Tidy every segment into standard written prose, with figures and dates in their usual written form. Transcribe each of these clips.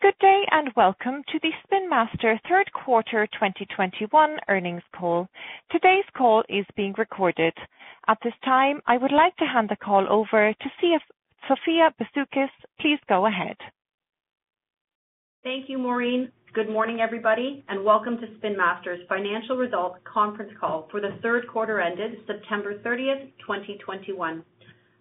Good day and welcome to the Spin Master third quarter 2021 earnings call. Today's call is being recorded. At this time, I would like to hand the call over to Sophia Bassoukis. Please go ahead. Thank you, Maureen. Good morning, everybody, and welcome to Spin Master's financial results conference call for the third quarter ended September 30th, 2021.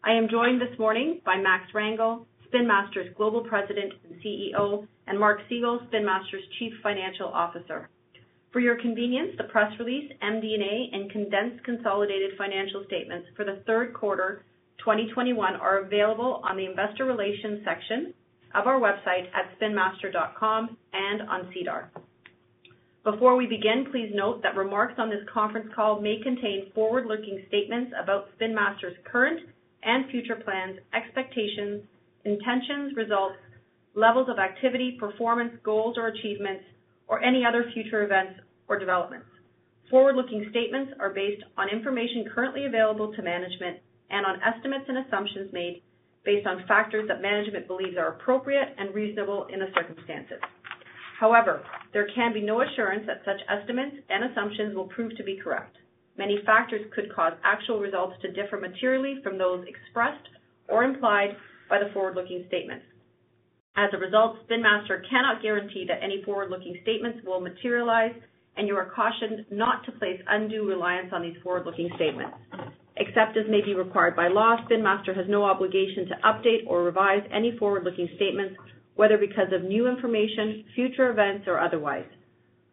I am joined this morning by Max Rangel, Spin Master's Global President and CEO, and Mark Segal, Spin Master's Chief Financial Officer. For your convenience, the press release, MD&A, and condensed consolidated financial statements for the third quarter 2021 are available on the Investor Relations section of our website at spinmaster.com and on SEDAR. Before we begin, please note that remarks on this conference call may contain forward-looking statements about Spin Master's current and future plans, expectations, intentions, results, levels of activity, performance, goals or achievements, or any other future events or developments. Forward-looking statements are based on information currently available to management and on estimates and assumptions made based on factors that management believes are appropriate and reasonable in the circumstances. However, there can be no assurance that such estimates and assumptions will prove to be correct. Many factors could cause actual results to differ materially from those expressed or implied by the forward-looking statements. As a result, Spin Master cannot guarantee that any forward-looking statements will materialize, and you are cautioned not to place undue reliance on these forward-looking statements. Except as may be required by law, Spin Master has no obligation to update or revise any forward-looking statements, whether because of new information, future events, or otherwise.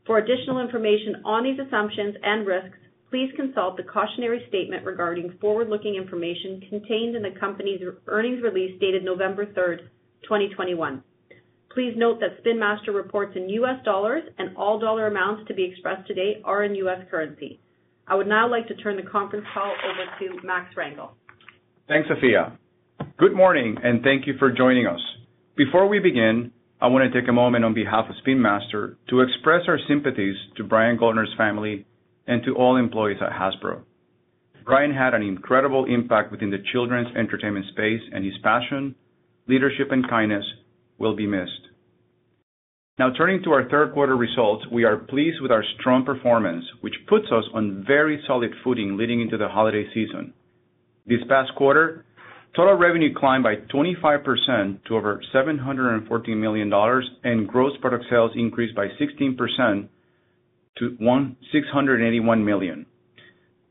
For additional information on these assumptions and risks, please consult the cautionary statement regarding forward-looking information contained in the company's earnings release dated November 3rd, 2021. Please note that Spin Master reports in U.S. dollars and all dollar amounts to be expressed today are in U.S. currency. I would now like to turn the conference call over to Max Rangel. Thanks, Sophia. Good morning, and thank you for joining us. Before we begin, I want to take a moment on behalf of Spin Master to express our sympathies to Brian Goldner's family and to all employees at Hasbro. Brian had an incredible impact within the children's entertainment space, and his passion, leadership, and kindness will be missed. Now, turning to our third quarter results, we are pleased with our strong performance, which puts us on very solid footing leading into the holiday season. This past quarter, total revenue climbed by 25% to over $714 million, and gross product sales increased by 16% to $681 million.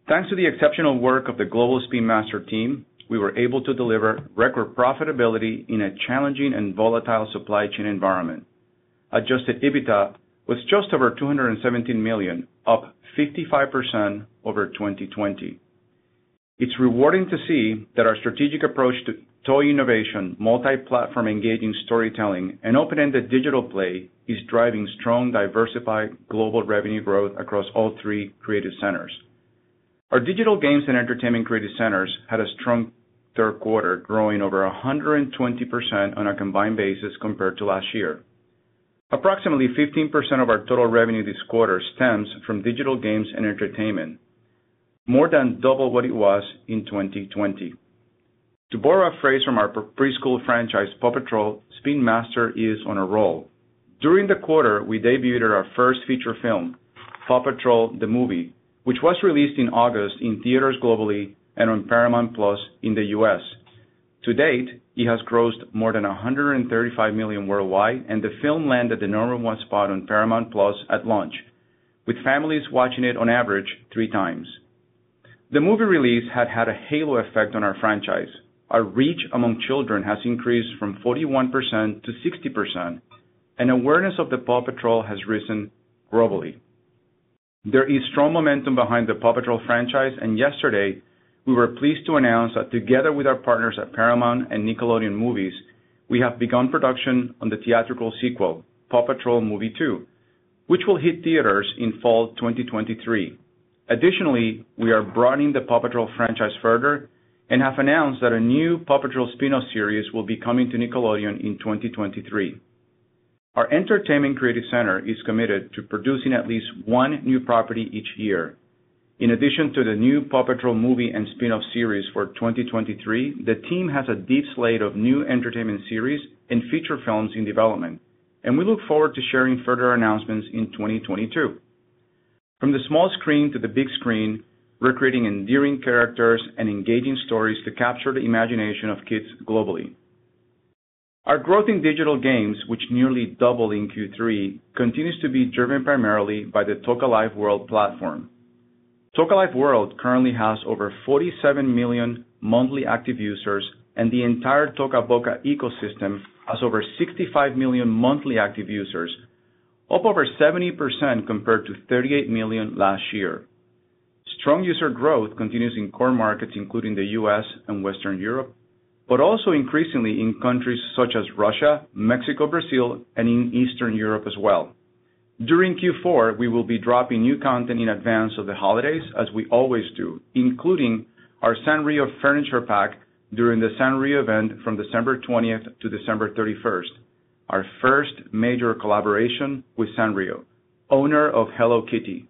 Thanks to the exceptional work of the global Spin Master team, we were able to deliver record profitability in a challenging and volatile supply chain environment. Adjusted EBITDA was just over $217 million, up 55% over 2020. It's rewarding to see that our strategic approach to toy innovation, multi-platform engaging storytelling, and open-ended digital play is driving strong, diversified global revenue growth across all three creative centers. Our digital games and entertainment creative centers had a strong third quarter, growing over 120% on a combined basis compared to last year. Approximately 15% of our total revenue this quarter stems from digital games and entertainment, more than double what it was in 2020. To borrow a phrase from our preschool franchise, Paw Patrol, Spin Master is on a roll. During the quarter, we debuted our first feature film, Paw Patrol the Movie, which was released in August in theaters globally and on Paramount Plus in the U.S. To date, it has grossed more than $135 million worldwide, and the film landed the number one spot on Paramount Plus at launch, with families watching it on average 3 times. The movie release had a halo effect on our franchise. Our reach among children has increased from 41% to 60%, and awareness of the Paw Patrol has risen globally. There is strong momentum behind the Paw Patrol franchise, and yesterday, we were pleased to announce that together with our partners at Paramount and Nickelodeon Movies, we have begun production on the theatrical sequel, Paw Patrol Movie 2, which will hit theaters in fall 2023. Additionally, we are broadening the Paw Patrol franchise further and have announced that a new Paw Patrol spin-off series will be coming to Nickelodeon in 2023. Our Entertainment Creative Center is committed to producing at least one new property each year. In addition to the new Paw Patrol movie and spin-off series for 2023, the team has a deep slate of new entertainment series and feature films in development, and we look forward to sharing further announcements in 2022. From the small screen to the big screen, we're creating endearing characters and engaging stories to capture the imagination of kids globally. Our growth in digital games, which nearly doubled in Q3, continues to be driven primarily by the Toca Life World platform. Toca Life World currently has over 47 million monthly active users, and the entire Toca Boca ecosystem has over 65 million monthly active users, up over 70% compared to 38 million last year. Strong user growth continues in core markets including the US and Western Europe, but also increasingly in countries such as Russia, Mexico, Brazil, and in Eastern Europe as well. During Q4, we will be dropping new content in advance of the holidays, as we always do, including our Sanrio Furniture Pack during the Sanrio event from December 20th to December 31st. Our first major collaboration with Sanrio, owner of Hello Kitty.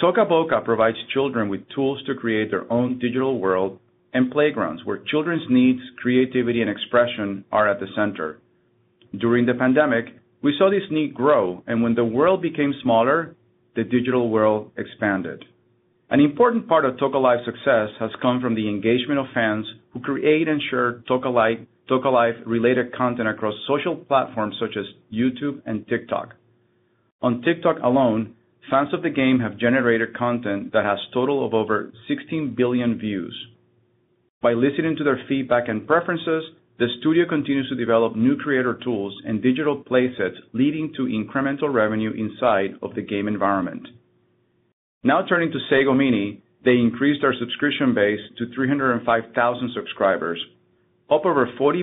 Toca Boca provides children with tools to create their own digital world and playgrounds where children's needs, creativity, and expression are at the center. During the pandemic, we saw this need grow, and when the world became smaller, the digital world expanded. An important part of Toca Life's success has come from the engagement of fans who create and share Toca Life-related content across social platforms such as YouTube and TikTok. On TikTok alone, fans of the game have generated content that has a total of over 16 billion views. By listening to their feedback and preferences, the studio continues to develop new creator tools and digital playsets, leading to incremental revenue inside of the game environment. Now turning to Sago Mini, they increased our subscription base to 305,000 subscribers, up over 40%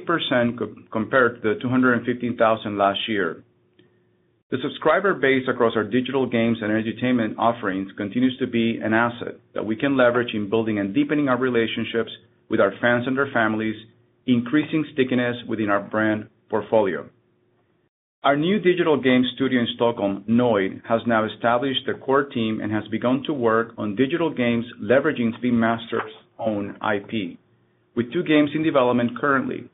compared to the 215,000 last year. The subscriber base across our digital games and entertainment offerings continues to be an asset that we can leverage in building and deepening our relationships with our fans and their families, increasing stickiness within our brand portfolio. Our new digital game studio in Stockholm, Noid, has now established the core team and has begun to work on digital games leveraging Spin Master's own IP, with two games in development currently.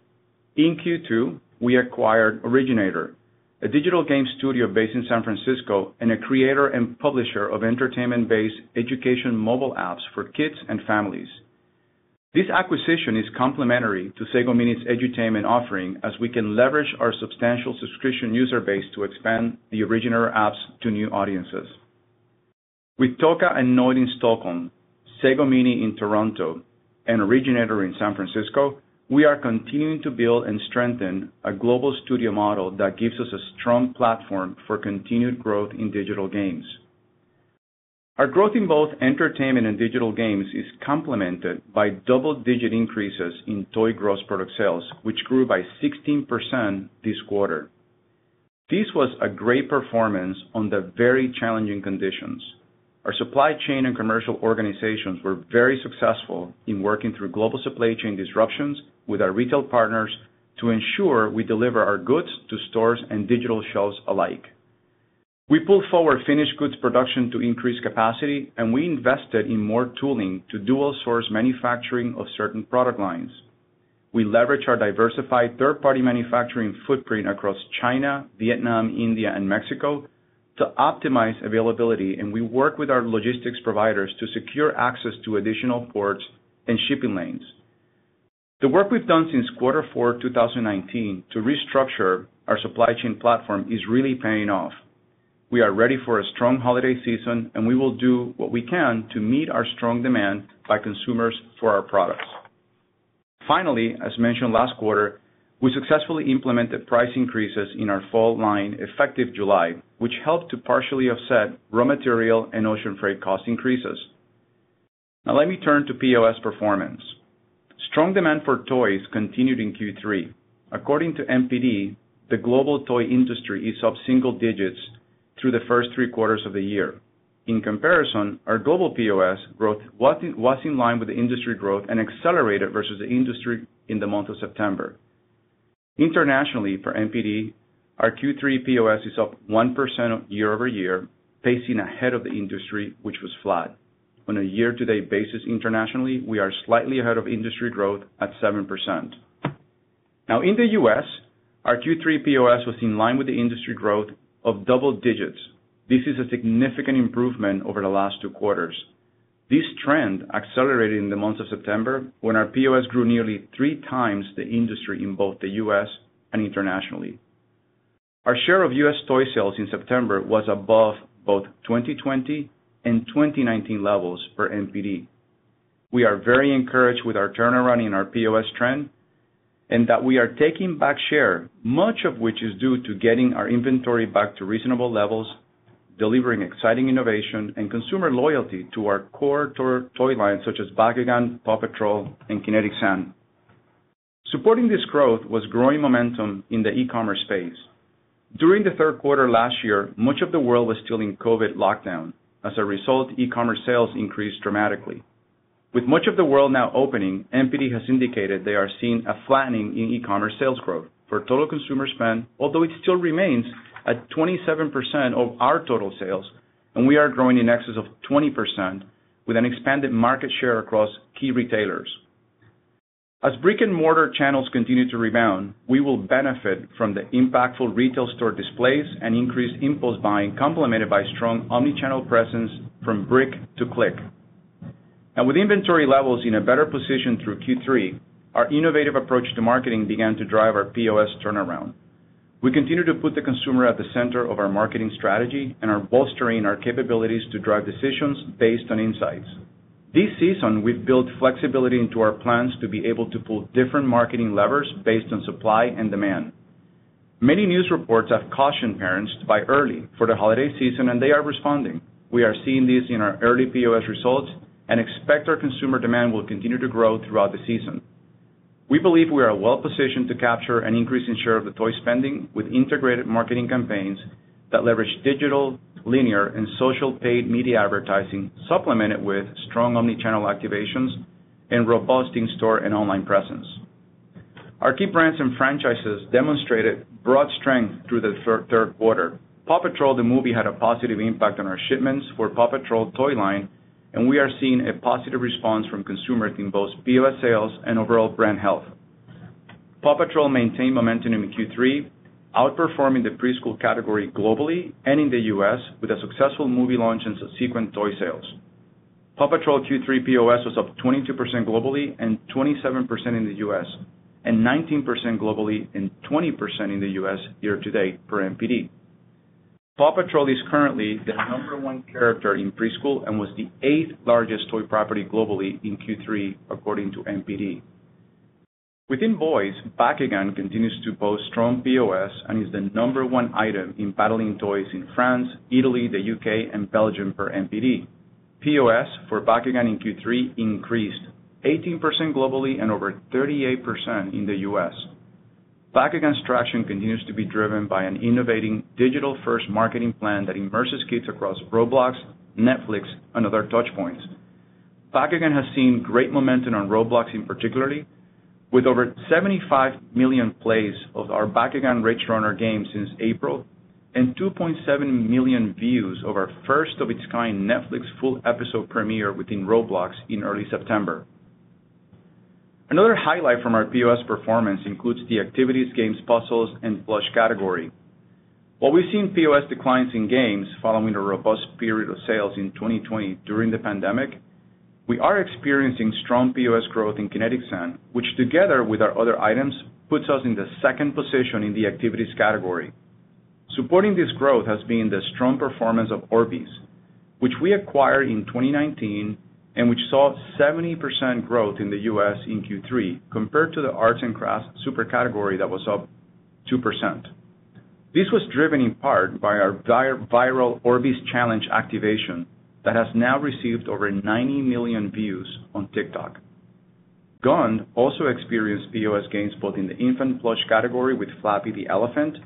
In Q2, we acquired Originator, a digital game studio based in San Francisco and a creator and publisher of entertainment-based education mobile apps for kids and families. This acquisition is complementary to Sago Mini's edutainment offering, as we can leverage our substantial subscription user base to expand the Originator apps to new audiences. With Toca and Noid in Stockholm, Sago Mini in Toronto, and Originator in San Francisco, we are continuing to build and strengthen a global studio model that gives us a strong platform for continued growth in digital games. Our growth in both entertainment and digital games is complemented by double-digit increases in toy gross product sales, which grew by 16% this quarter. This was a great performance on the very challenging conditions. Our supply chain and commercial organizations were very successful in working through global supply chain disruptions with our retail partners to ensure we deliver our goods to stores and digital shelves alike. We pulled forward finished goods production to increase capacity, and we invested in more tooling to dual-source manufacturing of certain product lines. We leveraged our diversified third-party manufacturing footprint across China, Vietnam, India, and Mexico to optimize availability, and we work with our logistics providers to secure access to additional ports and shipping lanes. The work we've done since quarter four 2019 to restructure our supply chain platform is really paying off. We are ready for a strong holiday season, and we will do what we can to meet our strong demand by consumers for our products. Finally, as mentioned last quarter, We successfully implemented price increases in our fall line effective July, which helped to partially offset raw material and ocean freight cost increases. Now let me turn to POS performance. Strong demand for toys continued in Q3. According to NPD, the global toy industry is up single digits through the first 3 quarters of the year. In comparison, our global POS growth was in line with the industry growth and accelerated versus the industry in the month of September. Internationally, per NPD, our Q3 POS is up 1% year-over-year, pacing ahead of the industry, which was flat. On a year-to-date basis internationally, we are slightly ahead of industry growth at 7%. Now, in the U.S., our Q3 POS was in line with the industry growth of double digits. This is a significant improvement over the last 2 quarters. This trend accelerated in the month of September when our POS grew nearly 3 times the industry in both the U.S. and internationally. Our share of U.S. toy sales in September was above both 2020 and 2019 levels per NPD. We are very encouraged with our turnaround in our POS trend and that we are taking back share, much of which is due to getting our inventory back to reasonable levels, delivering exciting innovation and consumer loyalty to our core toy lines such as Bakugan, Paw Patrol, and Kinetic Sand. Supporting this growth was growing momentum in the e-commerce space. During the 3rd quarter last year, much of the world was still in COVID lockdown. As a result, e-commerce sales increased dramatically. With much of the world now opening, NPD has indicated they are seeing a flattening in e-commerce sales growth for total consumer spend, although it still remains at 27% of our total sales, and we are growing in excess of 20% with an expanded market share across key retailers. As brick and mortar channels continue to rebound, we will benefit from the impactful retail store displays and increased impulse buying complemented by strong omnichannel presence from brick to click. And with inventory levels in a better position through Q3, our innovative approach to marketing began to drive our POS turnaround. We continue to put the consumer at the center of our marketing strategy and are bolstering our capabilities to drive decisions based on insights. This season, we've built flexibility into our plans to be able to pull different marketing levers based on supply and demand. Many news reports have cautioned parents to buy early for the holiday season, and they are responding. We are seeing this in our early POS results and expect our consumer demand will continue to grow throughout the season. We believe we are well-positioned to capture an increase in share of the toy spending with integrated marketing campaigns that leverage digital, linear, and social paid media advertising, supplemented with strong omnichannel activations and robust in-store and online presence. Our key brands and franchises demonstrated broad strength through the 3rd quarter. Paw Patrol the movie had a positive impact on our shipments for Paw Patrol toy line, and we are seeing a positive response from consumers in both POS sales and overall brand health. Paw Patrol maintained momentum in Q3, outperforming the preschool category globally and in the U.S. with a successful movie launch and subsequent toy sales. Paw Patrol Q3 POS was up 22% globally and 27% in the U.S., and 19% globally and 20% in the U.S. year-to-date per NPD. Paw Patrol is currently the #1 character in preschool and was the 8th largest toy property globally in Q3, according to NPD. Within boys, Bakugan continues to boast strong POS and is the #1 item in paddling toys in France, Italy, the UK, and Belgium per NPD. POS for Bakugan in Q3 increased 18% globally and over 38% in the US. Bakugan's traction continues to be driven by an innovating digital-first marketing plan that immerses kids across Roblox, Netflix, and other touchpoints. Bakugan has seen great momentum on Roblox in particular, with over 75 million plays of our Bakugan Rage Runner game since April and 2.7 million views of our first-of-its-kind Netflix full episode premiere within Roblox in early September. Another highlight from our POS performance includes the activities, games, puzzles, and plush category. While we've seen POS declines in games following a robust period of sales in 2020 during the pandemic, we are experiencing strong POS growth in Kinetic Sand, which together with our other items puts us in the 2nd position in the activities category. Supporting this growth has been the strong performance of Orbeez, which we acquired in 2019 and which saw 70% growth in the U.S. in Q3 compared to the arts and crafts super category that was up 2%. This was driven in part by our viral Orbeez challenge activation that has now received over 90 million views on TikTok. Gund also experienced POS gains both in the infant plush category with Flappy the Elephant,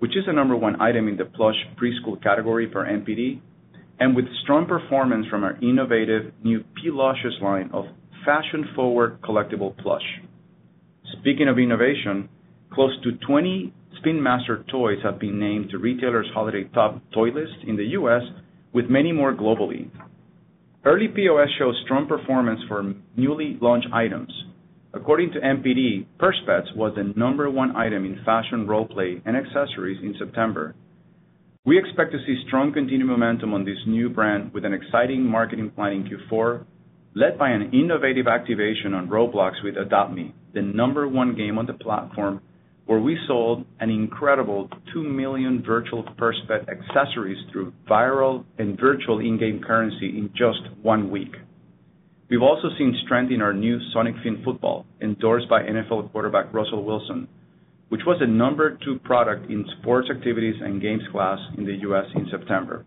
which is the number one item in the plush preschool category for NPD, and with strong performance from our innovative new P-Luscious line of fashion-forward collectible plush. Speaking of innovation, close to 20 Spin Master toys have been named to retailers' holiday top toy list in the U.S., with many more globally. Early POS shows strong performance for newly launched items. According to NPD, Purse Pets was the number one item in fashion roleplay and accessories in September. We expect to see strong continued momentum on this new brand with an exciting marketing plan in Q4, led by an innovative activation on Roblox with Adopt Me, the number one game on the platform, where we sold an incredible 2 million virtual Purse Pet accessories through viral and virtual in-game currency in just 1 week. We've also seen strength in our new Sonic Fin football, endorsed by NFL quarterback Russell Wilson, which was the number two product in sports activities and games class in the U.S. in September.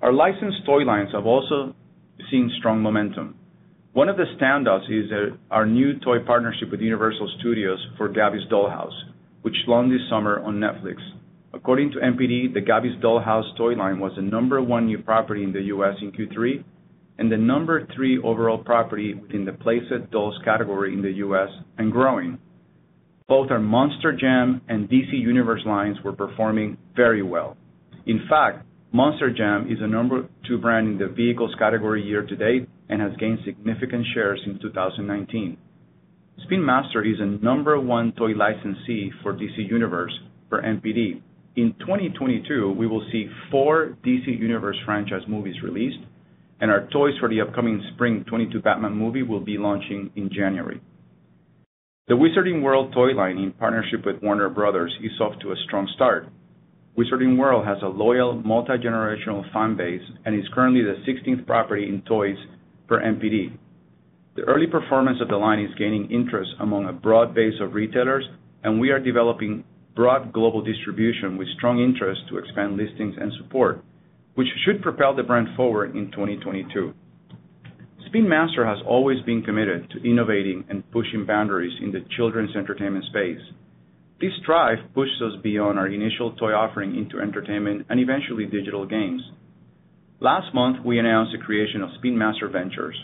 Our licensed toy lines have also seen strong momentum. One of the standouts is our new toy partnership with Universal Studios for Gabby's Dollhouse, which launched this summer on Netflix. According to NPD, the Gabby's Dollhouse toy line was the number one new property in the U.S. in Q3 and the number three overall property within the Playset Dolls category in the U.S. and growing. Both our Monster Jam and DC Universe lines were performing very well. In fact, Monster Jam is a number two brand in the vehicles category year-to-date and has gained significant share since 2019. Spin Master is a number one toy licensee for DC Universe per NPD. In 2022, we will see 4 DC Universe franchise movies released, and our toys for the upcoming Spring 22 Batman movie will be launching in January. The Wizarding World toy line in partnership with Warner Brothers is off to a strong start. Wizarding World has a loyal, multi-generational fan base and is currently the 16th property in toys per NPD. The early performance of the line is gaining interest among a broad base of retailers, and we are developing broad global distribution with strong interest to expand listings and support, which should propel the brand forward in 2022. Spin Master has always been committed to innovating and pushing boundaries in the children's entertainment space. This drive pushes us beyond our initial toy offering into entertainment and eventually digital games. Last month, we announced the creation of Spin Master Ventures,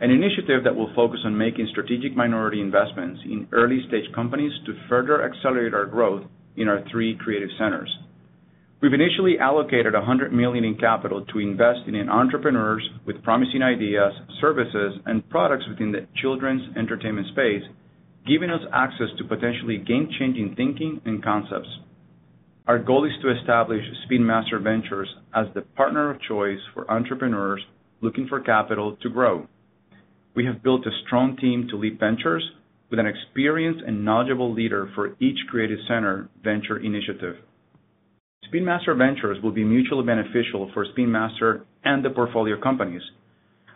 an initiative that will focus on making strategic minority investments in early-stage companies to further accelerate our growth in our 3 creative centers. We've initially allocated $100 million in capital to invest in entrepreneurs with promising ideas, services, and products within the children's entertainment space, giving us access to potentially game-changing thinking and concepts. Our goal is to establish Spin Master Ventures as the partner of choice for entrepreneurs looking for capital to grow. We have built a strong team to lead ventures with an experienced and knowledgeable leader for each creative center venture initiative. Spin Master Ventures will be mutually beneficial for Spin Master and the portfolio companies,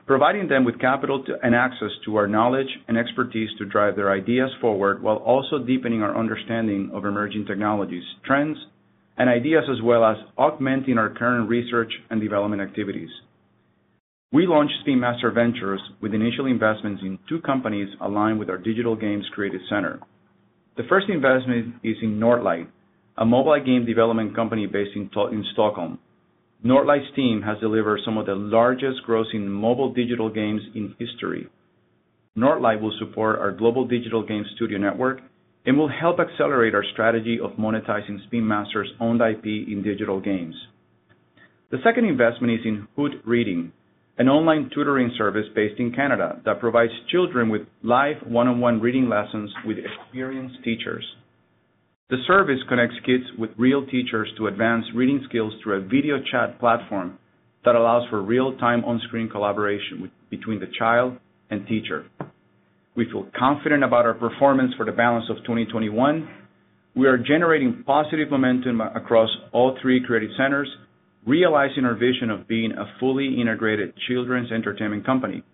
providing them with capital and access to our knowledge and expertise to drive their ideas forward while also deepening our understanding of emerging technologies, trends, and ideas, as well as augmenting our current research and development activities. We launched Spin Master Ventures with initial investments in 2 companies aligned with our digital games creative center. The first investment is in Nordlight, a mobile game development company based in Stockholm. Nordlight's team has delivered some of the largest grossing mobile digital games in history. Nordlight will support our global digital game studio network and will help accelerate our strategy of monetizing Spin Master's owned IP in digital games. The second investment is in Hood Reading, an online tutoring service based in Canada that provides children with live one-on-one reading lessons with experienced teachers. The service connects kids with real teachers to advance reading skills through a video chat platform that allows for real-time on-screen collaboration between the child and teacher. We feel confident about our performance for the balance of 2021. We are generating positive momentum across all 3 creative centers, realizing our vision of being a fully integrated children's entertainment company,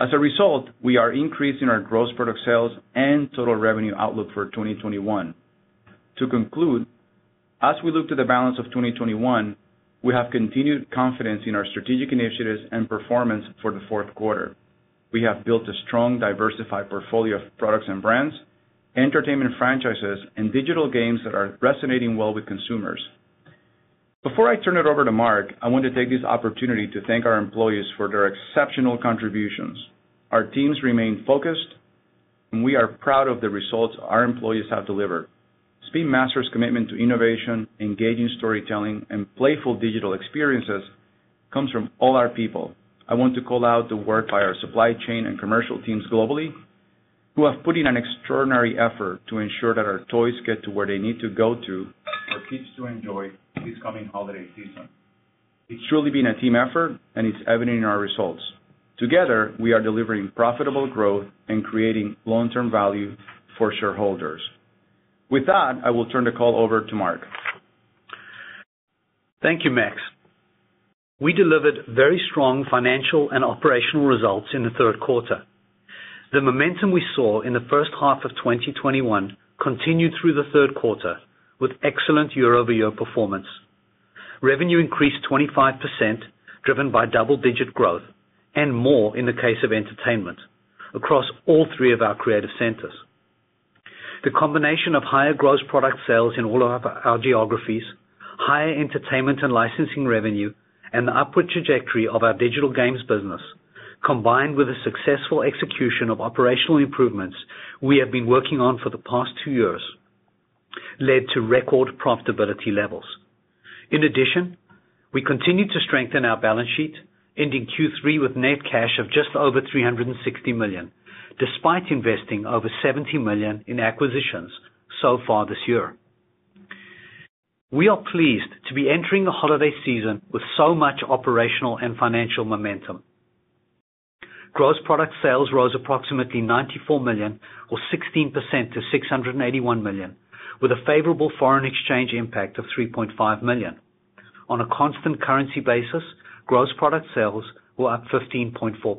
As a result, we are increasing our gross product sales and total revenue outlook for 2021. To conclude, as we look to the balance of 2021, we have continued confidence in our strategic initiatives and performance for the fourth quarter. We have built a strong, diversified portfolio of products and brands, entertainment franchises, and digital games that are resonating well with consumers. Before I turn it over to Mark, I want to take this opportunity to thank our employees for their exceptional contributions. Our teams remain focused, and we are proud of the results our employees have delivered. Spin Master's commitment to innovation, engaging storytelling, and playful digital experiences comes from all our people. I want to call out the work by our supply chain and commercial teams globally, who have put in an extraordinary effort to ensure that our toys get to where they need to go to for kids to enjoy this coming holiday season. It's truly been a team effort, and it's evident in our results. Together, we are delivering profitable growth and creating long-term value for shareholders. With that, I will turn the call over to Mark. Thank you, Max. We delivered very strong financial and operational results in the third quarter. The momentum we saw in the first half of 2021 continued through the third quarter with excellent year-over-year performance. Revenue increased 25%, driven by double-digit growth, and more in the case of entertainment, across all three of our creative centers. The combination of higher gross product sales in all of our geographies, higher entertainment and licensing revenue, and the upward trajectory of our digital games business, combined with the successful execution of operational improvements we have been working on for the past 2 years, led to record profitability levels. In addition, we continued to strengthen our balance sheet, ending Q3 with net cash of just over $360 million, despite investing over $70 million in acquisitions so far this year. We are pleased to be entering the holiday season with so much operational and financial momentum. Gross product sales rose approximately $94 million, or 16% to $681 million, with a favorable foreign exchange impact of $3.5 million. On a constant currency basis, gross product sales were up 15.4%.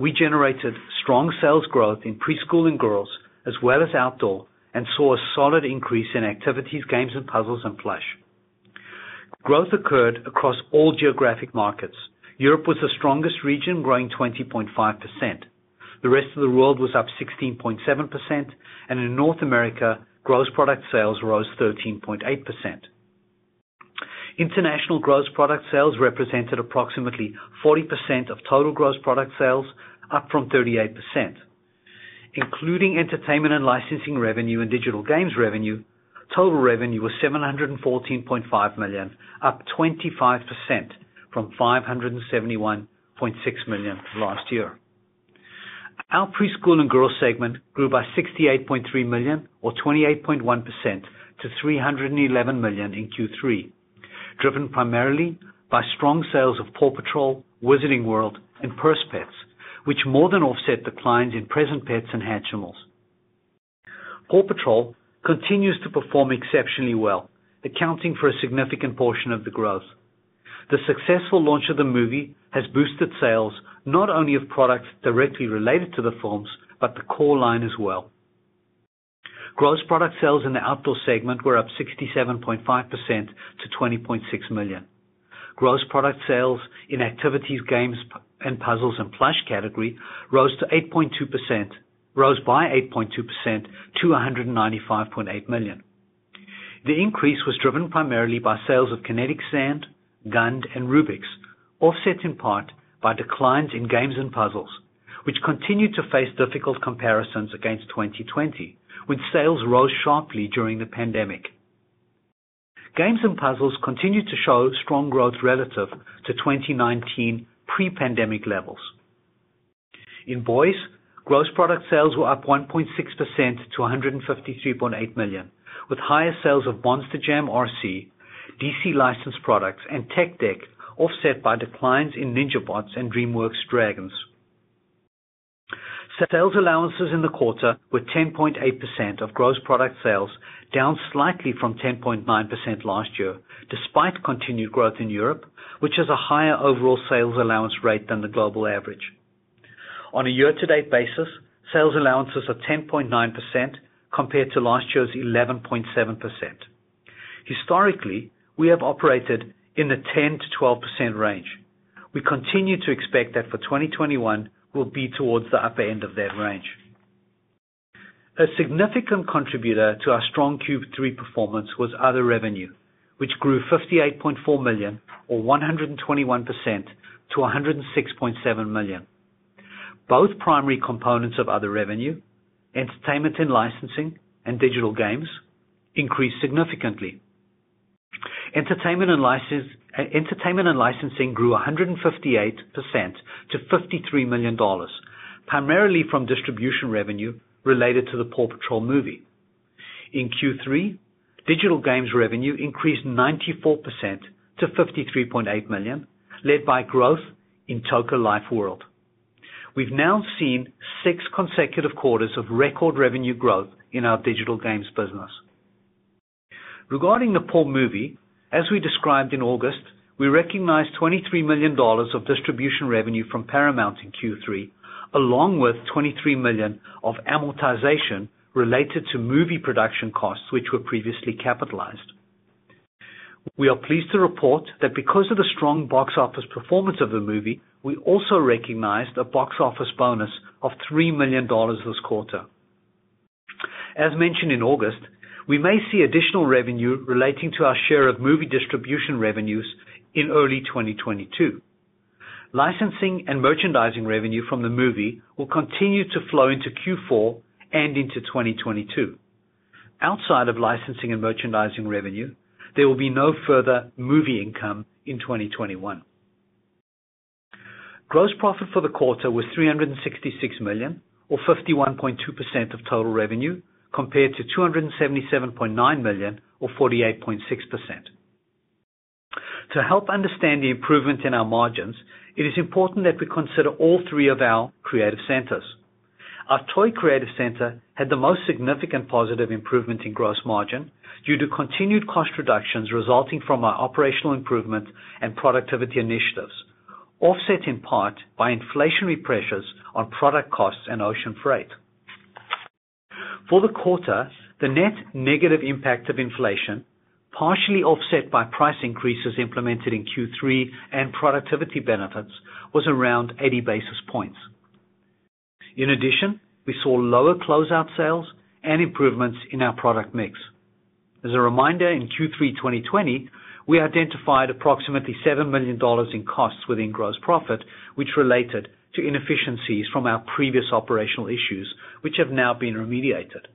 We generated strong sales growth in preschool and girls, as well as outdoor, and saw a solid increase in activities, games and puzzles, and plush. Growth occurred across all geographic markets. Europe was the strongest region, growing 20.5%. The rest of the world was up 16.7%, and in North America, gross product sales rose 13.8%. International gross product sales represented approximately 40% of total gross product sales, up from 38%. Including entertainment and licensing revenue and digital games revenue, total revenue was $714.5 million, up 25% from $571.6 million last year. Our preschool and girls segment grew by $68.3 million, or 28.1%, to $311 million in Q3, driven primarily by strong sales of Paw Patrol, Wizarding World, and Purse Pets, which more than offset declines in Present Pets and Hatchimals. Paw Patrol continues to perform exceptionally well, accounting for a significant portion of the growth. The successful launch of the movie has boosted sales not only of products directly related to the films, but the core line as well. Gross product sales in the outdoor segment were up 67.5% to $20.6 million. Gross product sales in activities, games, and puzzles and plush category rose by 8.2% to $195.8 million. The increase was driven primarily by sales of Kinetic Sand, Gund, and Rubik's, offset in part by declines in games and puzzles, which continued to face difficult comparisons against 2020, when sales rose sharply during the pandemic. Games and puzzles continued to show strong growth relative to 2019 pre-pandemic levels. In boys, gross product sales were up 1.6% to $153.8 million, with higher sales of Monster Jam RC, DC licensed products, and Tech Deck offset by declines in NinjaBots and DreamWorks Dragons. Sales allowances in the quarter were 10.8% of gross product sales, down slightly from 10.9% last year, despite continued growth in Europe, which has a higher overall sales allowance rate than the global average. On a year-to-date basis, sales allowances are 10.9% compared to last year's 11.7%. Historically, we have operated in the 10 to 12% range. We continue to expect that for 2021 will be towards the upper end of that range. A significant contributor to our strong Q3 performance was other revenue, which grew $58.4 million or 121% to $106.7 million. Both primary components of other revenue, entertainment and licensing and digital games, increased significantly. Entertainment and licensing grew 158% to $53 million, primarily from distribution revenue related to the Paw Patrol movie. In Q3, digital games revenue increased 94% to $53.8 million, led by growth in Toca Life World. We've now seen 6 consecutive quarters of record revenue growth in our digital games business. Regarding the Paw movie, as we described in August, we recognized $23 million of distribution revenue from Paramount in Q3, along with $23 million of amortization related to movie production costs which were previously capitalized. We are pleased to report that because of the strong box office performance of the movie, we also recognized a box office bonus of $3 million this quarter. As mentioned in August, we may see additional revenue relating to our share of movie distribution revenues in early 2022. Licensing and merchandising revenue from the movie will continue to flow into Q4 and into 2022. Outside of licensing and merchandising revenue, there will be no further movie income in 2021. Gross profit for the quarter was $366 million, or 51.2% of total revenue, compared to $277.9 million, or 48.6%. To help understand the improvement in our margins, it is important that we consider all three of our creative centers. Our toy creative center had the most significant positive improvement in gross margin due to continued cost reductions resulting from our operational improvement and productivity initiatives, offset in part by inflationary pressures on product costs and ocean freight. For the quarter, the net negative impact of inflation, partially offset by price increases implemented in Q3 and productivity benefits, was around 80 basis points. In addition, we saw lower closeout sales and improvements in our product mix. As a reminder, in Q3 2020, we identified approximately $7 million in costs within gross profit, which related to inefficiencies from our previous operational issues, which have now been remediated.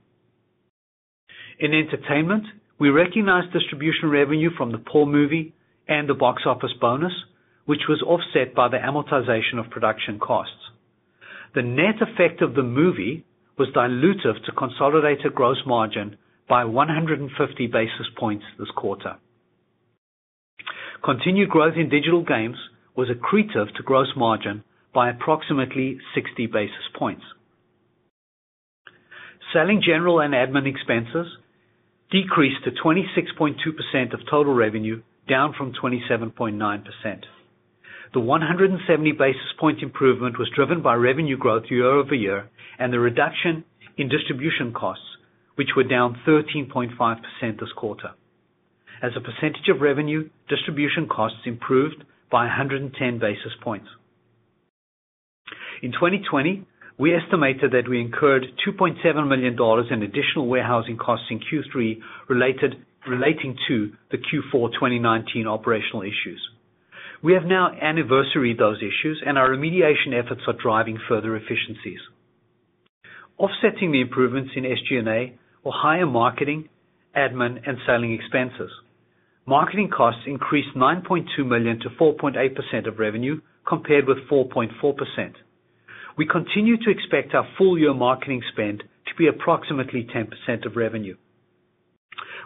In entertainment, we recognized distribution revenue from the Paw movie and the box office bonus, which was offset by the amortization of production costs. The net effect of the movie was dilutive to consolidated gross margin by 150 basis points this quarter. Continued growth in digital games was accretive to gross margin by approximately 60 basis points. Selling, general, and admin expenses decreased to 26.2% of total revenue, down from 27.9%. The 170 basis point improvement was driven by revenue growth year over year and the reduction in distribution costs, which were down 13.5% this quarter. As a percentage of revenue, distribution costs improved by 110 basis points. In 2020, we estimated that we incurred $2.7 million in additional warehousing costs in Q3 relating to the Q4 2019 operational issues. We have now anniversaried those issues, and our remediation efforts are driving further efficiencies. Offsetting the improvements in SG&A were higher marketing, admin, and selling expenses. Marketing costs increased $9.2 million to 4.8% of revenue, compared with 4.4%. We continue to expect our full-year marketing spend to be approximately 10% of revenue.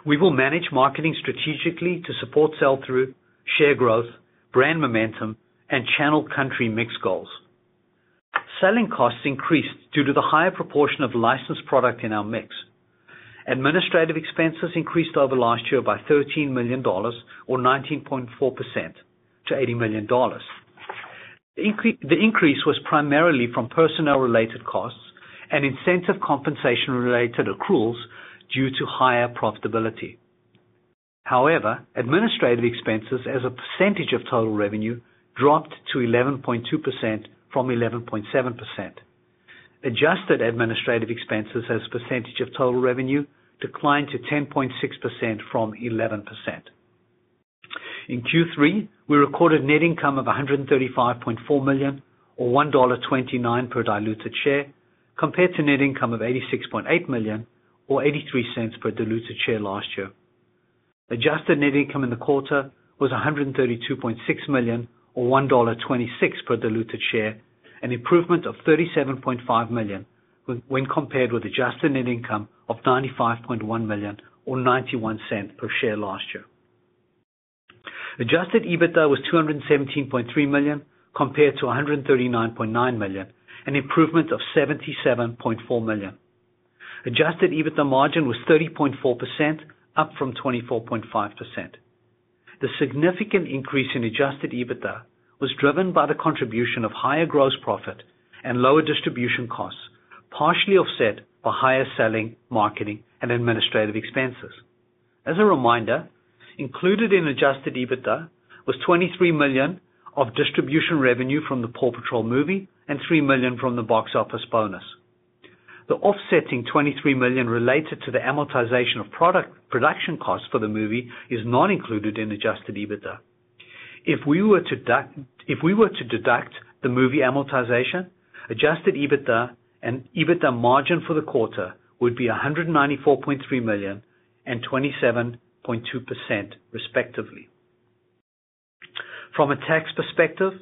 We will manage marketing strategically to support sell-through, share growth, brand momentum, and channel country mix goals. Selling costs increased due to the higher proportion of licensed product in our mix. Administrative expenses increased over last year by $13 million, or 19.4%, to $80 million. The increase was primarily from personnel-related costs and incentive compensation-related accruals due to higher profitability. However, administrative expenses as a percentage of total revenue dropped to 11.2% from 11.7%. Adjusted administrative expenses as a percentage of total revenue declined to 10.6% from 11%. In Q3, we recorded net income of $135.4 million, or $1.29 per diluted share, compared to net income of $86.8 million, or 83 cents per diluted share last year. Adjusted net income in the quarter was $132.6 million, or $1.26 per diluted share, an improvement of $37.5 million when compared with adjusted net income of $95.1 million, or 91 cents per share last year. Adjusted EBITDA was $217.3 million compared to $139.9 million, an improvement of $77.4 million. Adjusted EBITDA margin was 30.4%, up from 24.5%. The significant increase in adjusted EBITDA was driven by the contribution of higher gross profit and lower distribution costs, partially offset by higher selling, marketing, and administrative expenses. As a reminder, included in adjusted EBITDA was $23 million of distribution revenue from the Paw Patrol movie and $3 million from the box office bonus. The offsetting $23 million related to the amortization of production costs for the movie is not included in adjusted EBITDA. If we were to deduct the movie amortization, adjusted EBITDA and EBITDA margin for the quarter would be $194.3 million and 27.2% respectively. From a tax perspective,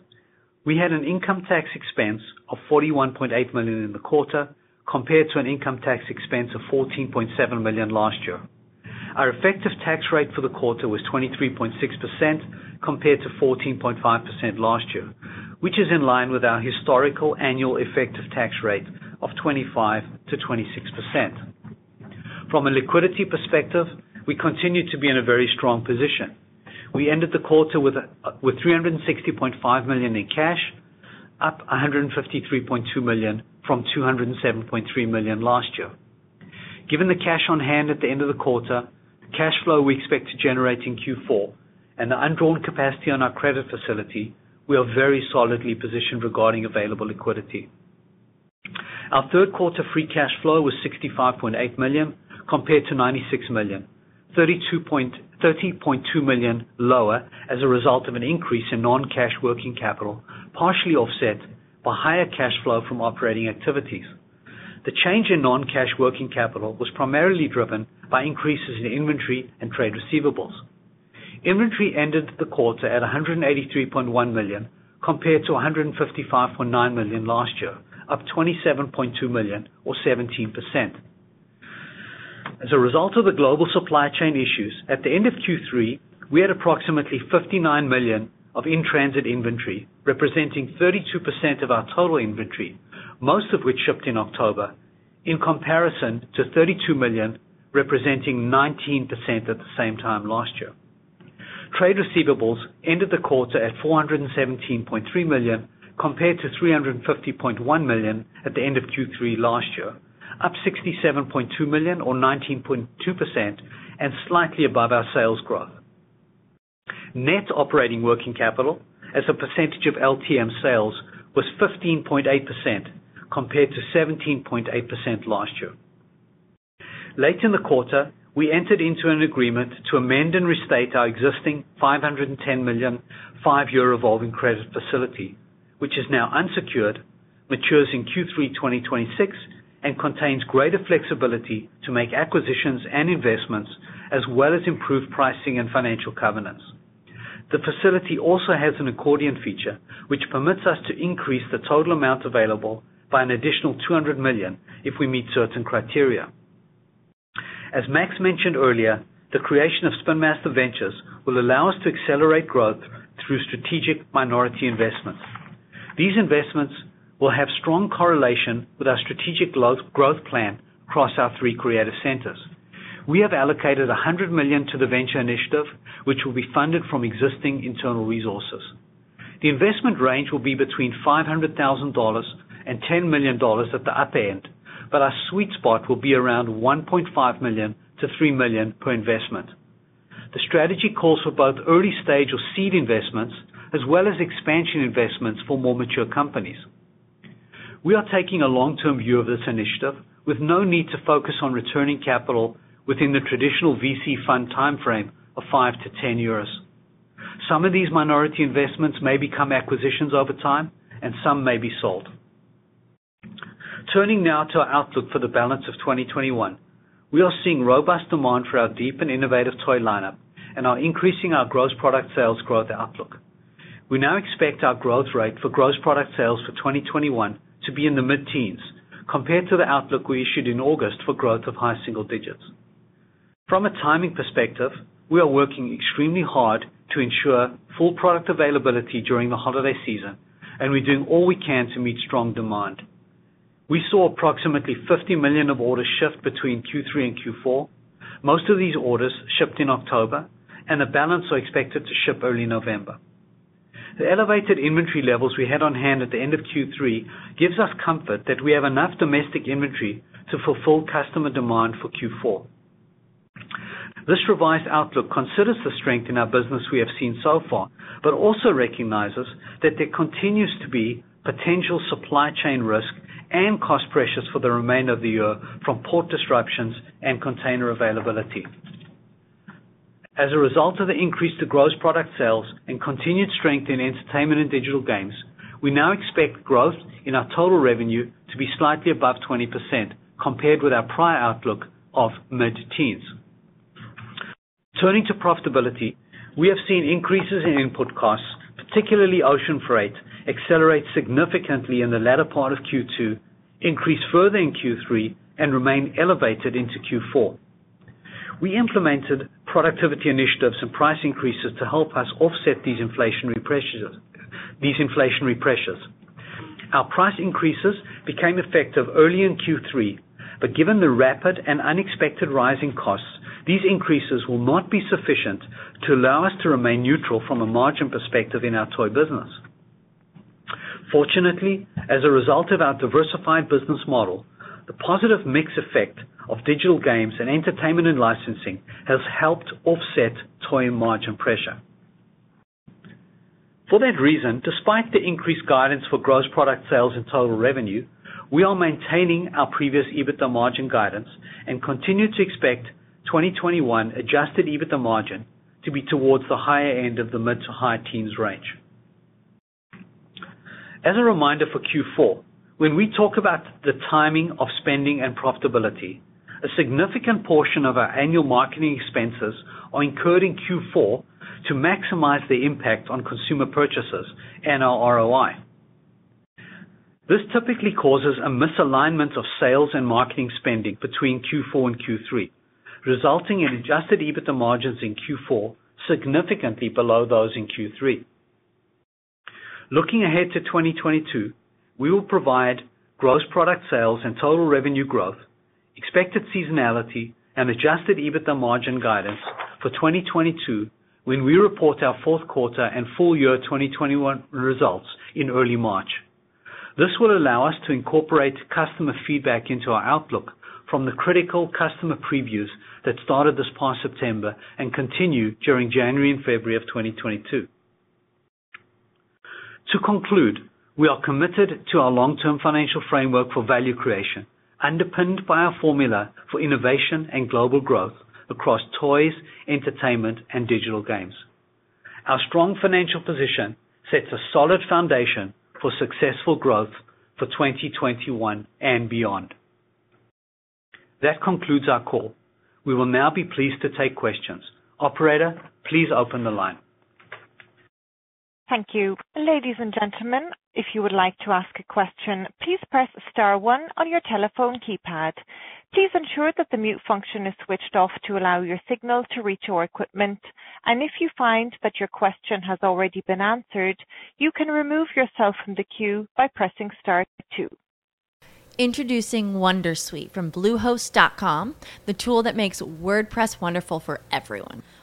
we had an income tax expense of $41.8 million in the quarter compared to an income tax expense of $14.7 million last year. Our effective tax rate for the quarter was 23.6% compared to 14.5% last year, which is in line with our historical annual effective tax rate of 25 to 26%. From a liquidity perspective, we continue to be in a very strong position. We ended the quarter with $360.5 million in cash, up $153.2 million from $207.3 million last year. Given the cash on hand at the end of the quarter, cash flow we expect to generate in Q4, and the undrawn capacity on our credit facility, we are very solidly positioned regarding available liquidity. Our third quarter free cash flow was $65.8 million compared to $96 million. $30.2 million lower as a result of an increase in non-cash working capital, partially offset by higher cash flow from operating activities. The change in non-cash working capital was primarily driven by increases in inventory and trade receivables. Inventory ended the quarter at $183.1 million compared to $155.9 million last year, up $27.2 million or 17%. As a result of the global supply chain issues, at the end of Q3, we had approximately $59 million of in-transit inventory, representing 32% of our total inventory, most of which shipped in October, in comparison to $32 million, representing 19% at the same time last year. Trade receivables ended the quarter at $417.3 million compared to $350.1 million at the end of Q3 last year, up $67.2 million or 19.2% and slightly above our sales growth. Net operating working capital as a percentage of LTM sales was 15.8% compared to 17.8% last year. Late in the quarter, we entered into an agreement to amend and restate our existing $510 million 5-year revolving credit facility, which is now unsecured, matures in Q3 2026, and contains greater flexibility to make acquisitions and investments, as well as improve pricing and financial covenants. The facility also has an accordion feature, which permits us to increase the total amount available by an additional $200 million if we meet certain criteria. As Max mentioned earlier, the creation of Spin Master Ventures will allow us to accelerate growth through strategic minority investments. These investments will have strong correlation with our strategic growth plan across our 3 creative centers. We have allocated $100 million to the venture initiative, which will be funded from existing internal resources. The investment range will be between $500,000 and $10 million at the upper end, but our sweet spot will be around $1.5 million to $3 million per investment. The strategy calls for both early stage or seed investments as well as expansion investments for more mature companies. We are taking a long-term view of this initiative with no need to focus on returning capital within the traditional VC fund timeframe of 5 to 10 years. Some of these minority investments may become acquisitions over time, and some may be sold. Turning now to our outlook for the balance of 2021, we are seeing robust demand for our deep and innovative toy lineup and are increasing our gross product sales growth outlook. We now expect our growth rate for gross product sales for 2021 to be in the mid-teens, compared to the outlook we issued in August for growth of high single digits. From a timing perspective, we are working extremely hard to ensure full product availability during the holiday season, and we're doing all we can to meet strong demand. We saw approximately 50 million of orders shift between Q3 and Q4. Most of these orders shipped in October, and the balance are expected to ship early November. The elevated inventory levels we had on hand at the end of Q3 gives us comfort that we have enough domestic inventory to fulfill customer demand for Q4. This revised outlook considers the strength in our business we have seen so far, but also recognizes that there continues to be potential supply chain risk and cost pressures for the remainder of the year from port disruptions and container availability. As a result of the increase to gross product sales and continued strength in entertainment and digital games, we now expect growth in our total revenue to be slightly above 20% compared with our prior outlook of mid-teens. Turning to profitability, we have seen increases in input costs, particularly ocean freight, accelerate significantly in the latter part of Q2, increase further in Q3, and remain elevated into Q4. We implemented productivity initiatives and price increases to help us offset these inflationary pressures. Our price increases became effective early in Q3, but given the rapid and unexpected rise in costs, these increases will not be sufficient to allow us to remain neutral from a margin perspective in our toy business. Fortunately, as a result of our diversified business model, the positive mix effect of digital games and entertainment and licensing has helped offset toy margin pressure. For that reason, despite the increased guidance for gross product sales and total revenue, we are maintaining our previous EBITDA margin guidance and continue to expect 2021 adjusted EBITDA margin to be towards the higher end of the mid to high teens range. As a reminder for Q4, when we talk about the timing of spending and profitability, a significant portion of our annual marketing expenses are incurred in Q4 to maximize the impact on consumer purchases and our ROI. This typically causes a misalignment of sales and marketing spending between Q4 and Q3, resulting in adjusted EBITDA margins in Q4 significantly below those in Q3. Looking ahead to 2022, we will provide gross product sales and total revenue growth, expected seasonality, and adjusted EBITDA margin guidance for 2022 when we report our fourth quarter and full year 2021 results in early March. This will allow us to incorporate customer feedback into our outlook from the critical customer previews that started this past September and continue during January and February of 2022. To conclude, we are committed to our long-term financial framework for value creation, underpinned by our formula for innovation and global growth across toys, entertainment, and digital games. Our strong financial position sets a solid foundation for successful growth for 2021 and beyond. That concludes our call. We will now be pleased to take questions. Operator, please open the line. Thank you. Ladies and gentlemen, if you would like to ask a question, please press star one on your telephone keypad. Please ensure that the mute function is switched off to allow your signal to reach our equipment. And if you find that your question has already been answered, you can remove yourself from the queue by pressing star two. Introducing WonderSuite from Bluehost.com, the tool that makes WordPress wonderful for everyone.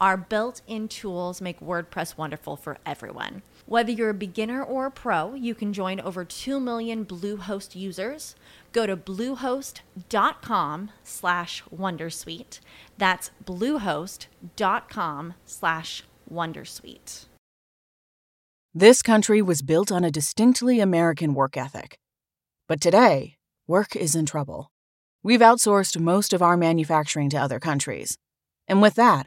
our built-in tools make WordPress wonderful for everyone. Whether you're a beginner or a pro, you can join over 2 million Bluehost users. Go to bluehost.com/wondersuite. That's bluehost.com/wondersuite. This country was built on a distinctly American work ethic. But today, work is in trouble. We've outsourced most of our manufacturing to other countries. And with that,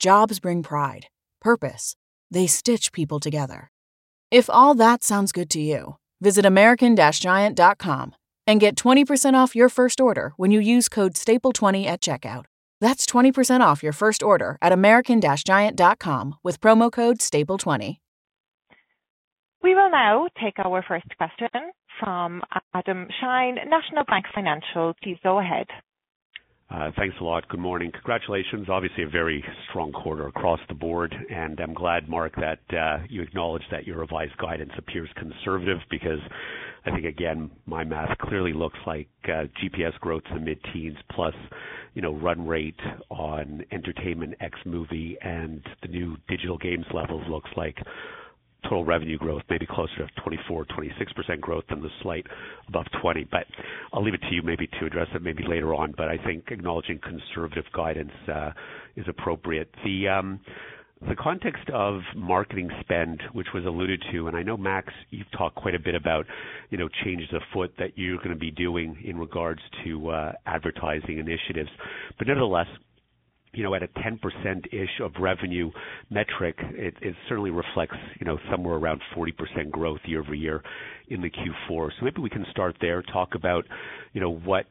Jobs bring pride, purpose. They stitch people together. If all that sounds good to you, visit American-Giant.com and get 20% off your first order when you use code STAPLE20 at checkout. That's 20% off your first order at American-Giant.com with promo code STAPLE20. We will now take our first question from Adam Shine, National Bank Financial. Please go ahead. Thanks a lot. Good morning. Congratulations. Obviously, a very strong quarter across the board. And I'm glad, Mark, that you acknowledge that your revised guidance appears conservative, because I think, again, my math clearly looks like GPS growth in the mid-teens plus, run rate on entertainment X movie and the new digital games levels looks like total revenue growth, maybe closer to 24, 26% growth than the slight above 20. But I'll leave it to you maybe to address it maybe later on. But I think acknowledging conservative guidance is appropriate. The context of marketing spend, which was alluded to, and I know, Max, you've talked quite a bit about, changes afoot that you're going to be doing in regards to advertising initiatives. But nevertheless, at a 10%-ish of revenue metric, it certainly reflects, somewhere around 40% growth year over year in the Q4. So maybe we can start there, talk about, what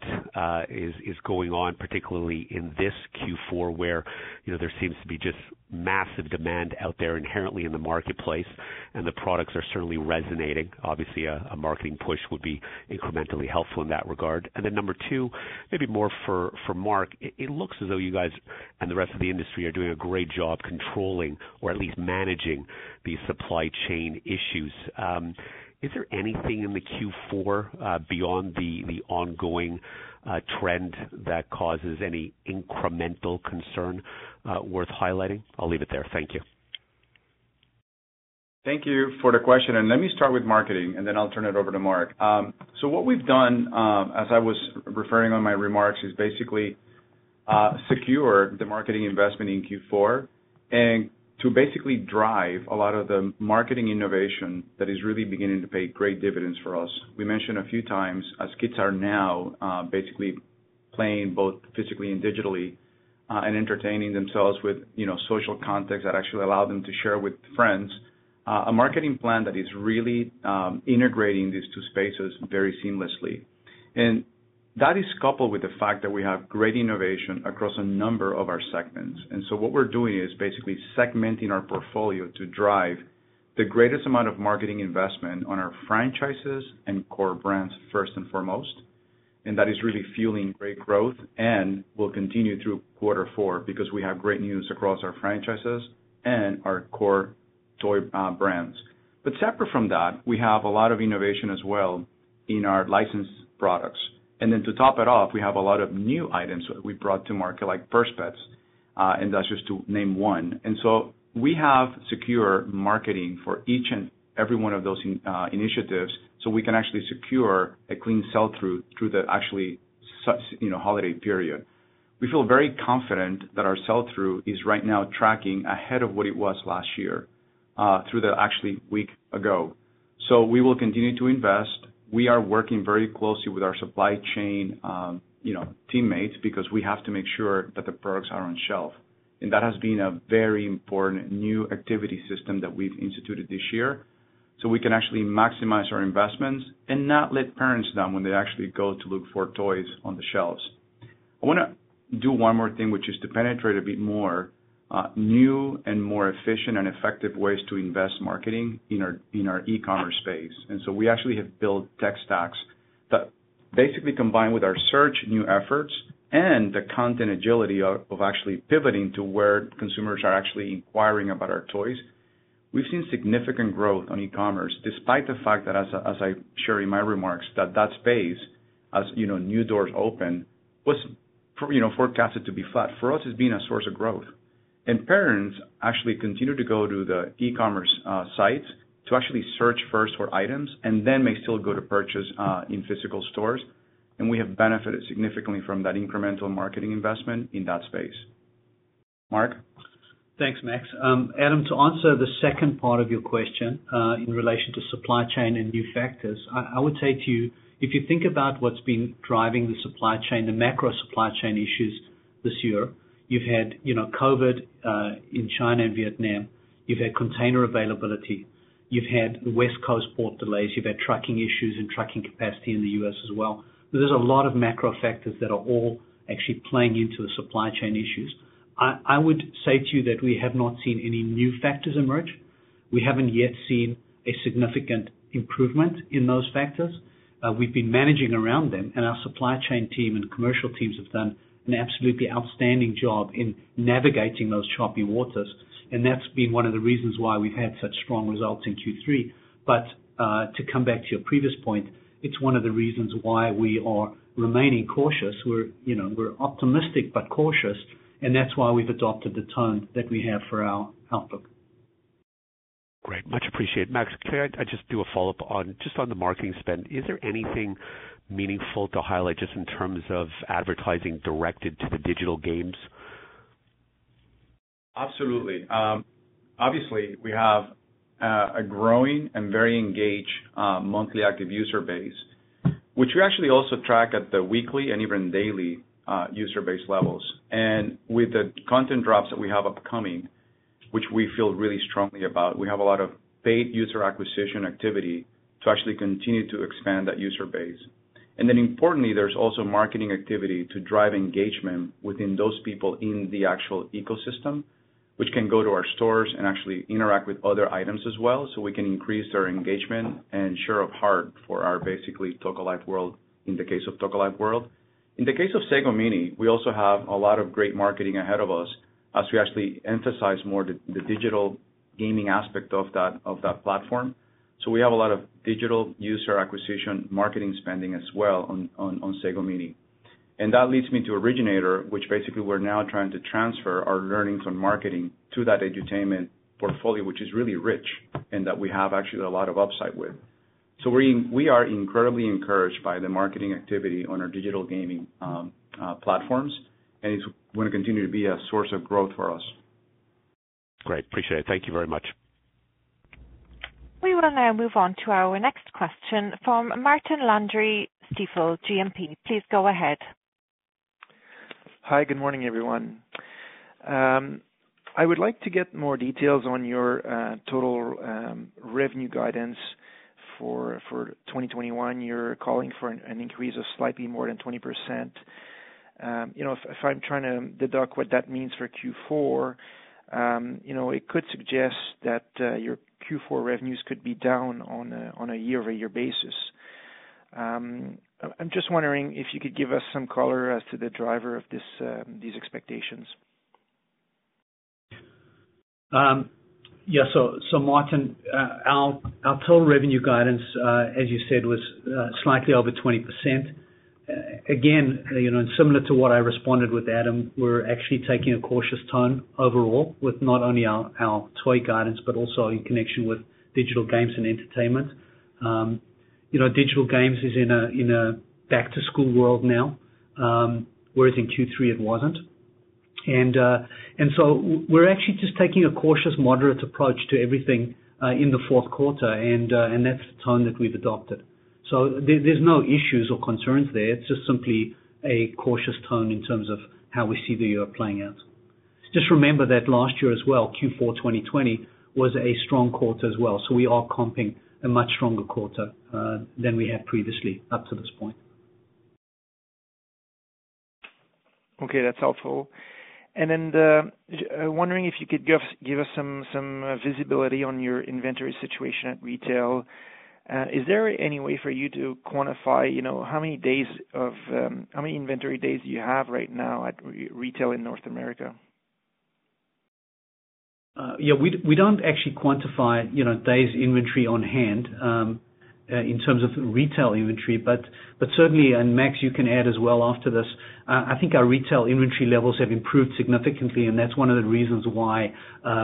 is going on, particularly in this Q4 where, there seems to be just massive demand out there inherently in the marketplace, and the products are certainly resonating. Obviously, a marketing push would be incrementally helpful in that regard. And then number two, maybe more for Mark, it looks as though you guys and the rest of the industry are doing a great job controlling or at least managing these supply chain issues. Is there anything in the Q4 beyond the ongoing trend that causes any incremental concern worth highlighting? I'll leave it there. Thank you. Thank you for the question. And let me start with marketing, and then I'll turn it over to Mark. So what we've done, as I was referring on my remarks, is basically secure the marketing investment in Q4 and to basically drive a lot of the marketing innovation that is really beginning to pay great dividends for us. We mentioned a few times, as kids are now basically playing both physically and digitally and entertaining themselves with, social context that actually allow them to share with friends, a marketing plan that is really integrating these two spaces very seamlessly. And that is coupled with the fact that we have great innovation across a number of our segments. And so what we're doing is basically segmenting our portfolio to drive the greatest amount of marketing investment on our franchises and core brands first and foremost. And that is really fueling great growth and will continue through quarter four because we have great news across our franchises and our core toy brands. But separate from that, we have a lot of innovation as well in our licensed products. And then to top it off, we have a lot of new items that we brought to market, like Purse Pets, and that's just to name one. And so we have secure marketing for each and every one of those initiatives so we can actually secure a clean sell-through through the actually, you know, holiday period. We feel very confident that our sell-through is right now tracking ahead of what it was last year through the actually week ago. So we will continue to invest. We are working very closely with our supply chain, you know, teammates, because we have to make sure that the products are on shelf. And that has been a very important new activity system that we've instituted this year, so we can actually maximize our investments and not let parents down when they actually go to look for toys on the shelves. I want to do one more thing, which is to penetrate a bit more new and more efficient and effective ways to invest marketing in our e-commerce space. And so we actually have built tech stacks that basically combine with our search new efforts and the content agility of actually pivoting to where consumers are actually inquiring about our toys. We've seen significant growth on e-commerce, despite the fact that, as I share in my remarks, that space, as you know, new doors open, was, you know, forecasted to be flat. For us, it's been a source of growth. And parents actually continue to go to the e-commerce sites to actually search first for items, and then may still go to purchase in physical stores. And we have benefited significantly from that incremental marketing investment in that space. Mark? Thanks, Max. Adam, to answer the second part of your question in relation to supply chain and new factors, I would say to you, if you think about what's been driving the supply chain, the macro supply chain issues this year, you've had, you know, COVID in China and Vietnam. You've had container availability. You've had the West Coast port delays. You've had trucking issues and trucking capacity in the U.S. as well. So there's a lot of macro factors that are all actually playing into the supply chain issues. I would say to you that we have not seen any new factors emerge. We haven't yet seen a significant improvement in those factors. We've been managing around them, and our supply chain team and commercial teams have done an absolutely outstanding job in navigating those choppy waters, and that's been one of the reasons why we've had such strong results in Q3. But to come back to your previous point, it's one of the reasons why we are remaining cautious. We're optimistic but cautious, and that's why we've adopted the tone that we have for our outlook. Great. Much appreciated. Max, can I just do a follow-up on the marketing spend? Is there anything meaningful to highlight just in terms of advertising directed to the digital games? Absolutely. Obviously, we have a growing and very engaged monthly active user base, which we actually also track at the weekly and even daily user base levels. And with the content drops that we have upcoming, which we feel really strongly about, we have a lot of paid user acquisition activity to actually continue to expand that user base. And then importantly, there's also marketing activity to drive engagement within those people in the actual ecosystem, which can go to our stores and actually interact with other items as well, so we can increase their engagement and share of heart for our basically Toca Life World, in the case of Toca Life World. In the case of Sago Mini, we also have a lot of great marketing ahead of us as we actually emphasize more the digital gaming aspect of that platform. So we have a lot of digital user acquisition marketing spending as well on Sago Mini. And that leads me to Originator, which basically we're now trying to transfer our learnings on marketing to that edutainment portfolio, which is really rich and that we have actually a lot of upside with. So we are incredibly encouraged by the marketing activity on our digital gaming platforms, and it's going to continue to be a source of growth for us. Great. Appreciate it. Thank you very much. We will now move on to our next question from Martin Landry, Stifel GMP. Please go ahead. Hi, good morning, everyone. I would like to get more details on your total revenue guidance for 2021. You're calling for an increase of slightly more than 20%. You know, if I'm trying to deduct what that means for Q4, you know, it could suggest that your Q4 revenues could be down on a year-over-year basis. I'm just wondering if you could give us some color as to the driver of this these expectations. So Martin, our total revenue guidance, as you said, was slightly over 20%. Again, you know, and similar to what I responded with Adam, we're actually taking a cautious tone overall with not only our toy guidance, but also in connection with digital games and entertainment. you know, digital games is in a back to school world now, whereas in Q3 it wasn't. And so we're actually just taking a cautious, moderate approach to everything in the fourth quarter, and that's the tone that we've adopted. So there's no issues or concerns there. It's just simply a cautious tone in terms of how we see the year playing out. Just remember that last year as well, Q4 2020 was a strong quarter as well. So we are comping a much stronger quarter than we had previously up to this point. Okay, that's helpful. And then wondering if you could give us some visibility on your inventory situation at retail. Is there any way for you to quantify, you know, how many inventory days you have right now at retail in North America? We don't actually quantify, you know, days inventory on hand in terms of retail inventory, but certainly, and Max, you can add as well after this, I think our retail inventory levels have improved significantly, and that's one of the reasons why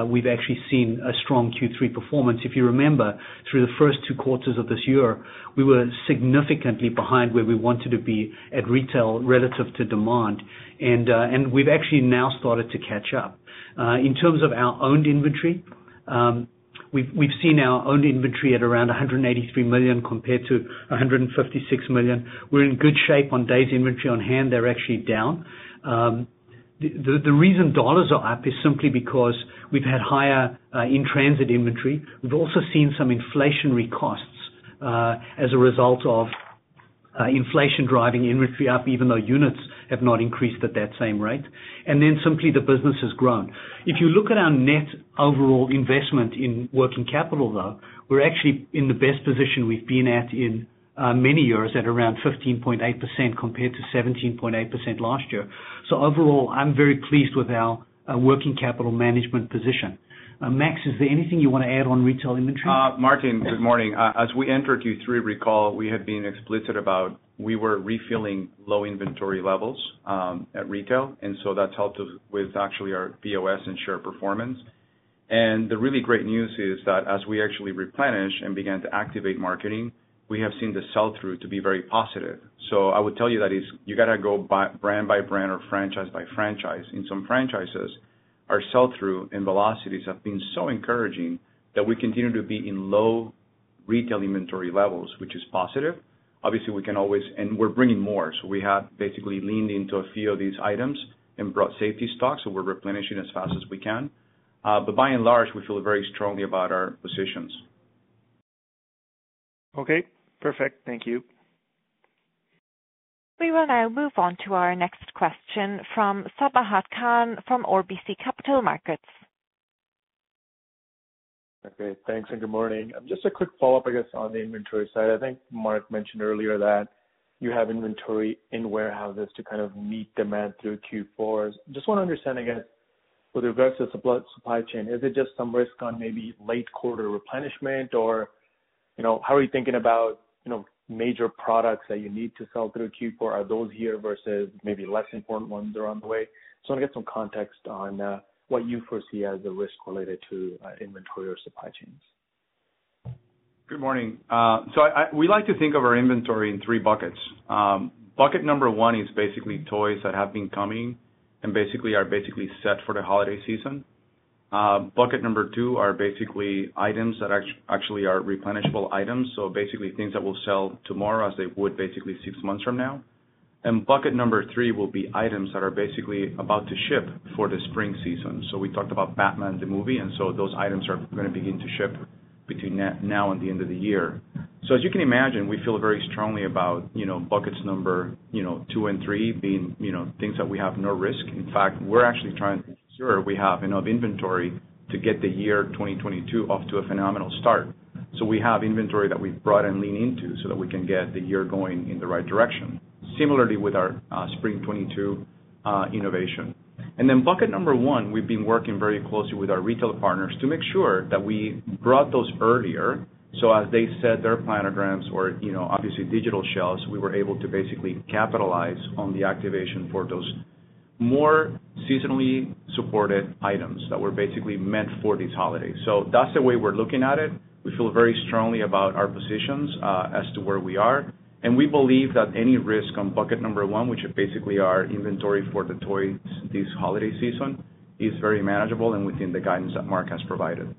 we've actually seen a strong Q3 performance. If you remember, through the first two quarters of this year, we were significantly behind where we wanted to be at retail relative to demand, and we've actually now started to catch up. In terms of our owned inventory, we've seen our owned inventory at around 183 million compared to 156 million. We're in good shape on days inventory on hand. They're actually down. The reason dollars are up is simply because we've had higher in-transit inventory. We've also seen some inflationary costs as a result of inflation driving inventory up, even though units have not increased at that same rate. And then simply the business has grown. If you look at our net overall investment in working capital, though, we're actually in the best position we've been at in many years at around 15.8% compared to 17.8% last year. So overall, I'm very pleased with our working capital management position. Max, is there anything you want to add on retail inventory? Martin, good morning. As we entered Q3, recall, we had been explicit about we were refilling low inventory levels at retail, and so that's helped us with actually our POS and share performance. And the really great news is that as we actually replenish and began to activate marketing, we have seen the sell-through to be very positive. So I would tell you that is you got to go by brand or franchise by franchise. In some franchises, our sell-through and velocities have been so encouraging that we continue to be in low retail inventory levels, which is positive. Obviously, we can always, and we're bringing more. So we have basically leaned into a few of these items and brought safety stock, so we're replenishing as fast as we can. But by and large, we feel very strongly about our positions. Okay, perfect. Thank you. We will now move on to our next question from Sabahat Khan from RBC Capital Markets. Okay, thanks and good morning. Just a quick follow-up, I guess, on the inventory side. I think Mark mentioned earlier that you have inventory in warehouses to kind of meet demand through Q4. Just want to understand, I guess, with regards to supply chain, is it just some risk on maybe late quarter replenishment or, you know, how are you thinking about, you know, major products that you need to sell through Q4, are those here versus maybe less important ones are on the way? So I want to get some context on what you foresee as the risk related to inventory or supply chains. Good morning. So we like to think of our inventory in three buckets. Bucket number one is basically toys that have been coming and basically are basically set for the holiday season. Bucket number two are basically items that actually are replenishable items, so basically things that will sell tomorrow as they would basically 6 months from now. And bucket number three will be items that are basically about to ship for the spring season. So we talked about Batman the movie, and so those items are going to begin to ship between now and the end of the year. So as you can imagine, we feel very strongly about, you know, buckets number, you know, two and three being, you know, things that we have no risk. In fact, we're actually trying to sure, we have enough inventory to get the year 2022 off to a phenomenal start. So we have inventory that we've brought and lean into so that we can get the year going in the right direction. Similarly with our Spring 22 innovation. And then bucket number one, we've been working very closely with our retail partners to make sure that we brought those earlier. So as they set their planograms or, you know, obviously digital shelves, we were able to basically capitalize on the activation for those more seasonally supported items that were basically meant for these holidays. So that's the way we're looking at it. We feel very strongly about our positions as to where we are, and we believe that any risk on bucket number one, which is basically our inventory for the toys this holiday season, is very manageable and within the guidance that Mark has provided.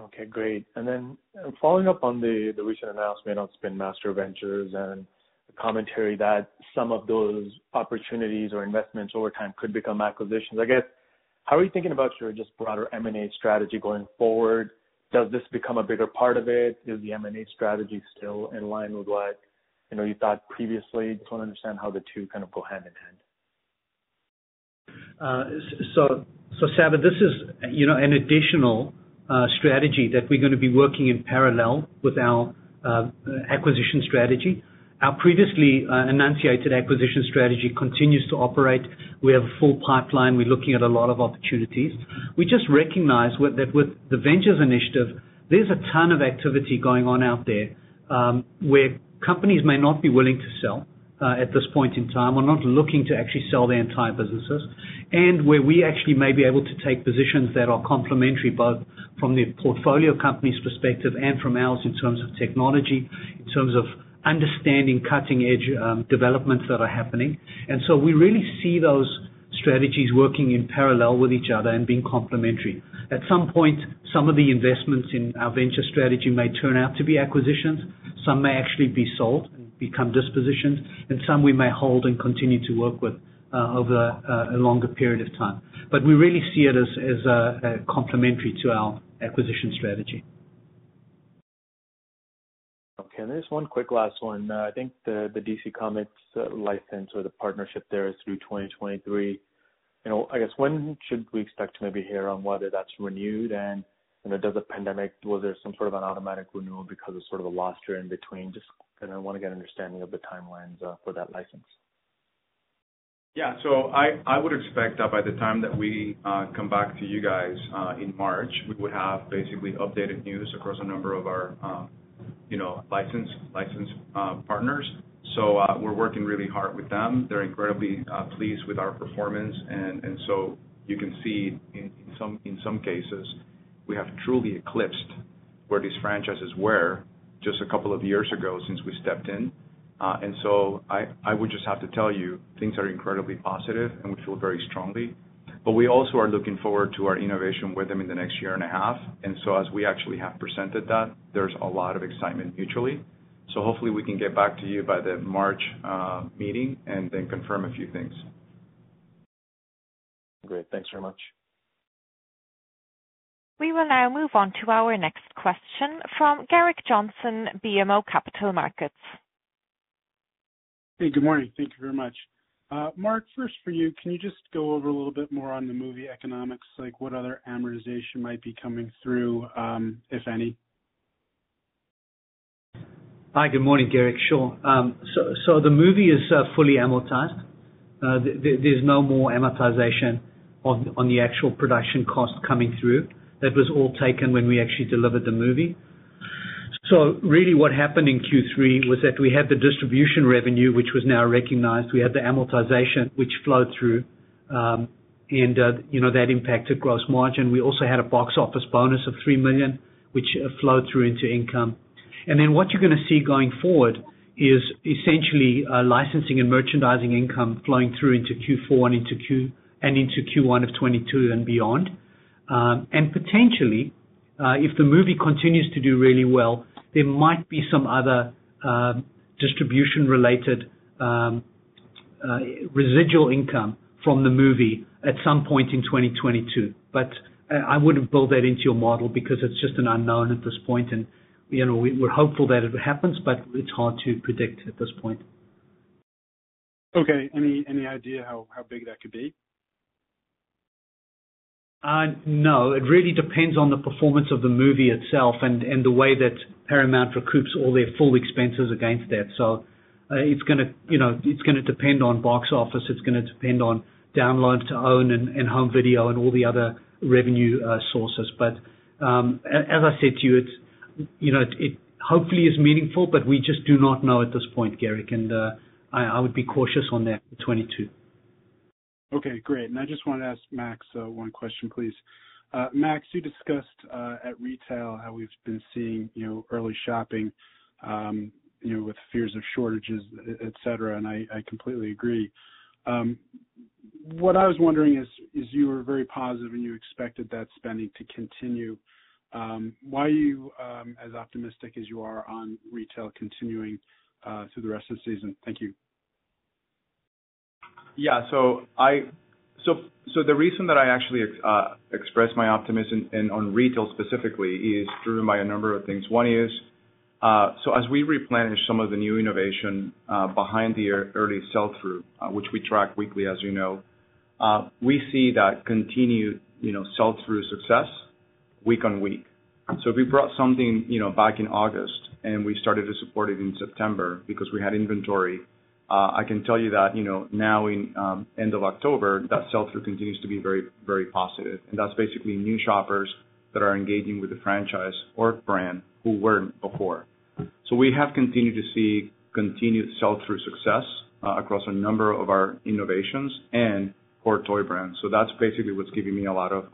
Okay, great. And then following up on the recent announcement on Spin Master Ventures and the commentary that some of those opportunities or investments over time could become acquisitions, I guess, how are you thinking about your just broader M&A strategy going forward? Does this become a bigger part of it? Is the M&A strategy still in line with what, you know, you thought previously? Just want to understand how the two kind of go hand in hand. So Sabah, this is, you know, an additional strategy that we're going to be working in parallel with our acquisition strategy. Our previously enunciated acquisition strategy continues to operate. We have a full pipeline. We're looking at a lot of opportunities. We just recognize that with the Ventures Initiative, there's a ton of activity going on out there where companies may not be willing to sell at this point in time or not looking to actually sell their entire businesses, and where we actually may be able to take positions that are complementary both from the portfolio company's perspective and from ours in terms of technology, in terms of understanding cutting-edge developments that are happening. And so we really see those strategies working in parallel with each other and being complementary. At some point, some of the investments in our venture strategy may turn out to be acquisitions. Some may actually be sold and become dispositions, and some we may hold and continue to work with over a longer period of time. But we really see it as a complementary to our acquisition strategy. Okay, and there's one quick last one. I think the DC Comics license or the partnership there is through 2023. You know, I guess when should we expect to maybe hear on whether that's renewed and, you know, does the pandemic, was there some sort of an automatic renewal because of sort of a lost year in between? Just kind of want to get an understanding of the timelines for that license. Yeah, so I would expect that by the time that we come back to you guys in March, we would have basically updated news across a number of our license partners. So we're working really hard with them. They're incredibly pleased with our performance, and so you can see in some cases we have truly eclipsed where these franchises were just a couple of years ago since we stepped in. And so I would just have to tell you things are incredibly positive, and we feel very strongly. But we also are looking forward to our innovation with them in the next year and a half. And so as we actually have presented that, there's a lot of excitement mutually. So hopefully we can get back to you by the March meeting and then confirm a few things. Great. Thanks very much. We will now move on to our next question from Garrick Johnson, BMO Capital Markets. Hey, good morning. Thank you very much. Mark, first for you, can you just go over a little bit more on the movie economics, like what other amortization might be coming through, if any? Hi, good morning, Garrick. Sure. So the movie is fully amortized. There's no more amortization on the actual production cost coming through. That was all taken when we actually delivered the movie. So really what happened in Q3 was that we had the distribution revenue, which was now recognized. We had the amortization, which flowed through, and that impacted gross margin. We also had a box office bonus of $3 million, which flowed through into income. And then what you're going to see going forward is essentially licensing and merchandising income flowing through into Q4 and into Q1 of 22 and beyond. And potentially, if the movie continues to do really well, there might be some other distribution-related residual income from the movie at some point in 2022. But I wouldn't build that into your model because it's just an unknown at this point. And, you know, we're hopeful that it happens, but it's hard to predict at this point. Okay. Any idea how big that could be? No, it really depends on the performance of the movie itself and the way that Paramount recoups all their full expenses against that. So it's going to depend on box office. It's going to depend on download to own and home video and all the other revenue sources. But as I said to you, it hopefully is meaningful, but we just do not know at this point, Garrick, and I would be cautious on that for 22. Okay, great. And I just want to ask Max one question, please. Max, you discussed at retail how we've been seeing, early shopping, with fears of shortages, et cetera, and I completely agree. What I was wondering is you were very positive and you expected that spending to continue. Why are you as optimistic as you are on retail continuing through the rest of the season? Thank you. Yeah, so the reason that I actually express my optimism on retail specifically is driven by a number of things. One is, so as we replenish some of the new innovation behind the early sell-through, which we track weekly, as you know, we see that continued, sell-through success week on week. So if we brought something, back in August and we started to support it in September because we had inventory, I can tell you that, now in end of October, that sell-through continues to be very, very positive. And that's basically new shoppers that are engaging with the franchise or brand who weren't before. So we have continued to see continued sell-through success across a number of our innovations and core toy brands. So that's basically what's giving me a lot of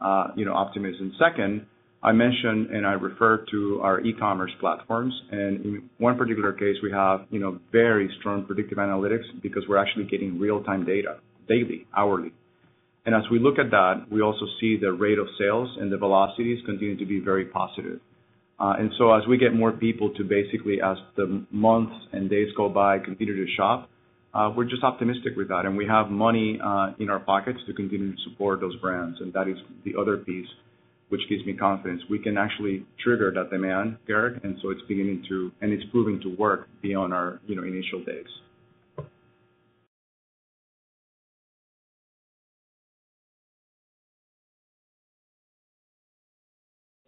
optimism. Second, I mentioned and I referred to our e-commerce platforms, and in one particular case, we have very strong predictive analytics because we're actually getting real-time data daily, hourly. And as we look at that, we also see the rate of sales and the velocities continue to be very positive. And so as we get more people to basically, as the months and days go by, continue to shop, we're just optimistic with that. And we have money in our pockets to continue to support those brands. And that is the other piece, which gives me confidence. We can actually trigger that demand, Garrett. And so it's beginning to, and it's proving to work beyond our, initial days.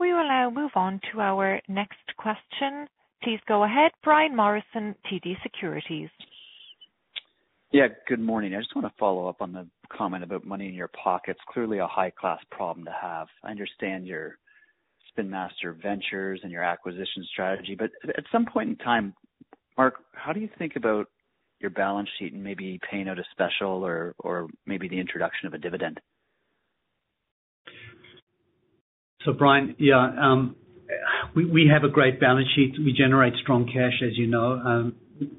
We will now move on to our next question. Please go ahead, Brian Morrison, TD Securities. Yeah, good morning. I just want to follow up on the comment about money in your pockets. Clearly a high-class problem to have. I understand your Spin Master Ventures and your acquisition strategy, but at some point in time, Mark, how do you think about your balance sheet and maybe paying out a special or maybe the introduction of a dividend? So, Brian, yeah, we have a great balance sheet. We generate strong cash, as you know.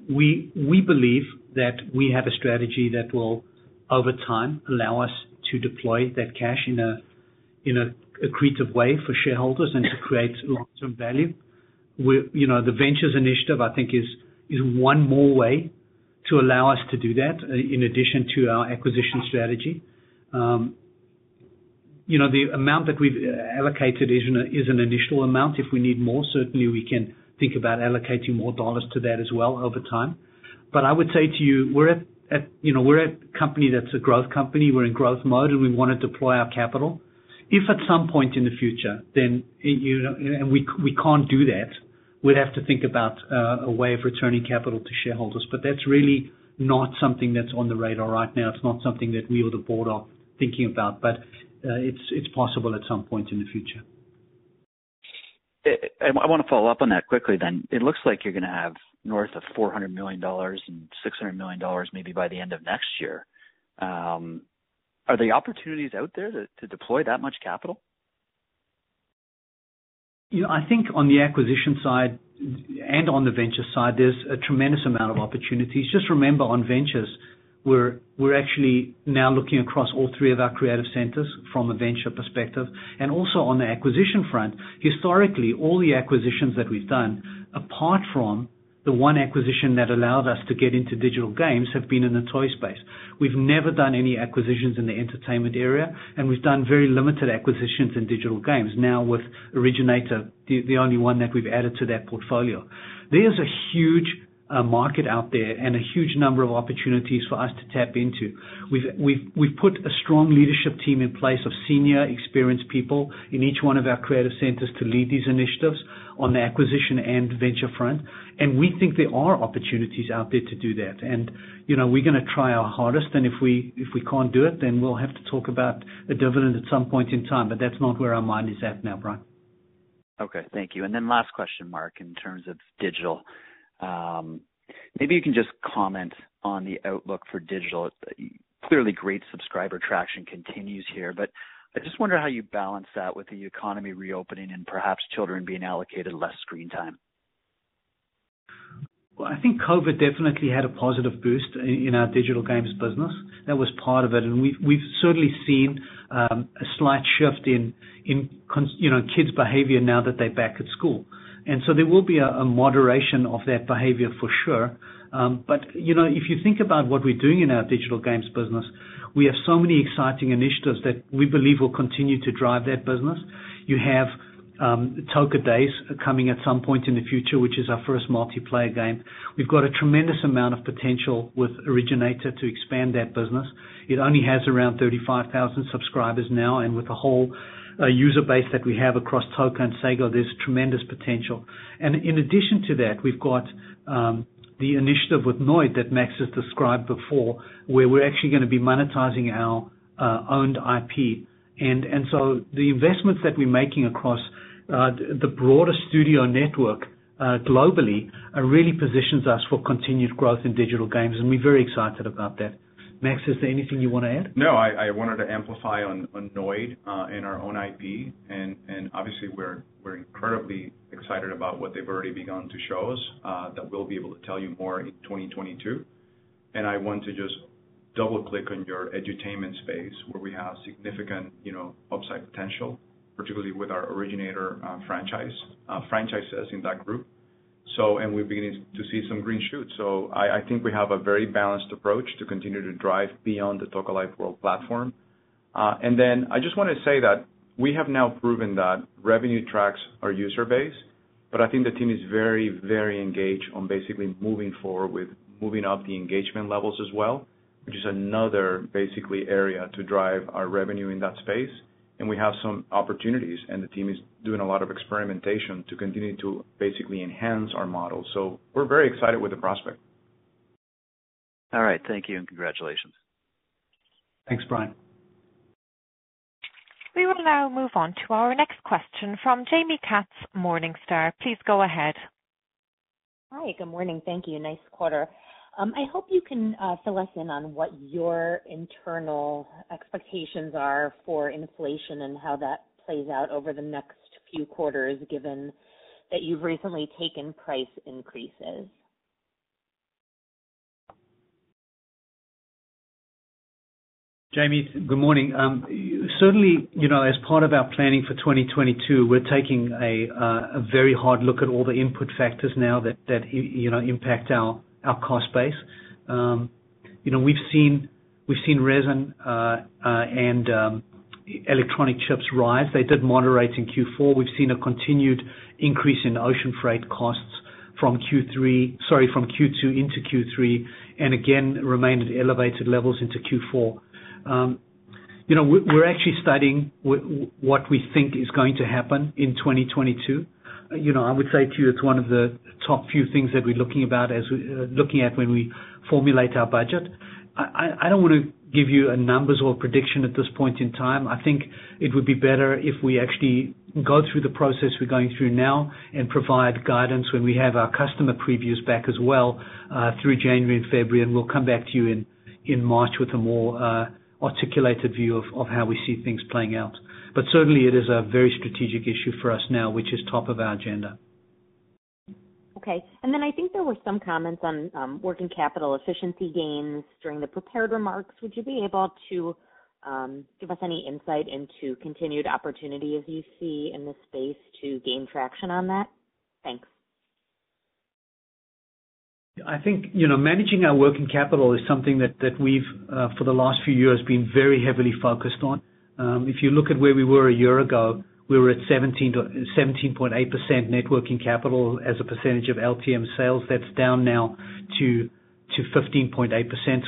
We believe that we have a strategy that will, over time, allow us to deploy that cash in a accretive way for shareholders and to create long-term value. The ventures initiative, I think, is one more way to allow us to do that, in addition to our acquisition strategy. The amount that we've allocated is an initial amount. If we need more, certainly we can think about allocating more dollars to that as well over time. But I would say to you, we're a company that's a growth company. We're in growth mode, and we want to deploy our capital. If at some point in the future, then and we can't do that, we'd have to think about a way of returning capital to shareholders. But that's really not something that's on the radar right now. It's not something that we or the board are thinking about. But it's possible at some point in the future. I want to follow up on that quickly then. It looks like you're going to have north of $400 million and $600 million maybe by the end of next year. Are there opportunities out there to deploy that much capital? I think on the acquisition side and on the venture side, there's a tremendous amount of opportunities. Just remember on ventures, we're actually now looking across all three of our creative centers from a venture perspective. And also on the acquisition front, historically, all the acquisitions that we've done, apart from the one acquisition that allowed us to get into digital games, have been in the toy space. We've never done any acquisitions in the entertainment area, and we've done very limited acquisitions in digital games. Now with Originator, the only one that we've added to that portfolio. There's a huge market out there and a huge number of opportunities for us to tap into. We've put a strong leadership team in place of senior, experienced people in each one of our creative centers to lead these initiatives on the acquisition and venture front. And we think there are opportunities out there to do that. And, we're going to try our hardest. And if we can't do it, then we'll have to talk about a dividend at some point in time. But that's not where our mind is at now, Brian. Okay, thank you. And then last question, Mark, in terms of digital. Maybe you can just comment on the outlook for digital. Clearly great subscriber traction continues here, but I just wonder how you balance that with the economy reopening and perhaps children being allocated less screen time. Well, I think COVID definitely had a positive boost in our digital games business. That was part of it, and we've certainly seen a slight shift in kids' behavior now that they're back at school, and so there will be a moderation of that behavior for sure. But if you think about what we're doing in our digital games business, we have so many exciting initiatives that we believe will continue to drive that business. You have Toca Days coming at some point in the future, which is our first multiplayer game. We've got a tremendous amount of potential with Originator to expand that business. It only has around 35,000 subscribers now, and with the whole user base that we have across Toca and Sago, there's tremendous potential. And in addition to that, we've got the initiative with Noid that Max has described before, where we're actually going to be monetizing our owned IP. And so the investments that we're making across the broader studio network globally really positions us for continued growth in digital games, and we're very excited about that. Max, is there anything you want to add? No, I wanted to amplify on Noid and our own IP, and obviously we're incredibly excited about what they've already begun to show us that we'll be able to tell you more in 2022. And I want to just double-click on your edutainment space, where we have significant, upside potential, particularly with our Originator franchises in that group. So, and we're beginning to see some green shoots. So I think we have a very balanced approach to continue to drive beyond the Toca Life World platform. And then I just want to say that we have now proven that revenue tracks our user base, but I think the team is very, very engaged on basically moving forward with moving up the engagement levels as well, which is another basically area to drive our revenue in that space. And we have some opportunities, and the team is doing a lot of experimentation to continue to basically enhance our model. So we're very excited with the prospect. All right. Thank you, and congratulations. Thanks, Brian. We will now move on to our next question from Jamie Katz, Morningstar. Please go ahead. Hi. Good morning. Thank you. Nice quarter. I hope you can fill us in on what your internal expectations are for inflation and how that plays out over the next few quarters, given that you've recently taken price increases. Jamie, good morning. Certainly, as part of our planning for 2022, we're taking a very hard look at all the input factors now that impact our cost base. We've seen resin and electronic chips rise. They did moderate in Q4. We've seen a continued increase in ocean freight costs from Q2 into Q3, and again remained at elevated levels into Q4. We're actually studying what we think is going to happen in 2022. I would say to you, it's one of the top few things that we're looking at when we formulate our budget. I don't want to give you a numbers or a prediction at this point in time. I think it would be better if we actually go through the process we're going through now and provide guidance when we have our customer previews back as well through January and February, and we'll come back to you in March with a more articulated view of how we see things playing out. But certainly it is a very strategic issue for us now, which is top of our agenda. Okay. And then I think there were some comments on working capital efficiency gains during the prepared remarks. Would you be able to give us any insight into continued opportunities you see in this space to gain traction on that? Thanks. I think, managing our working capital is something that we've, for the last few years, been very heavily focused on. If you look at where we were a year ago, we were at 17.8% net working capital as a percentage of LTM sales. That's down now to 15.8%,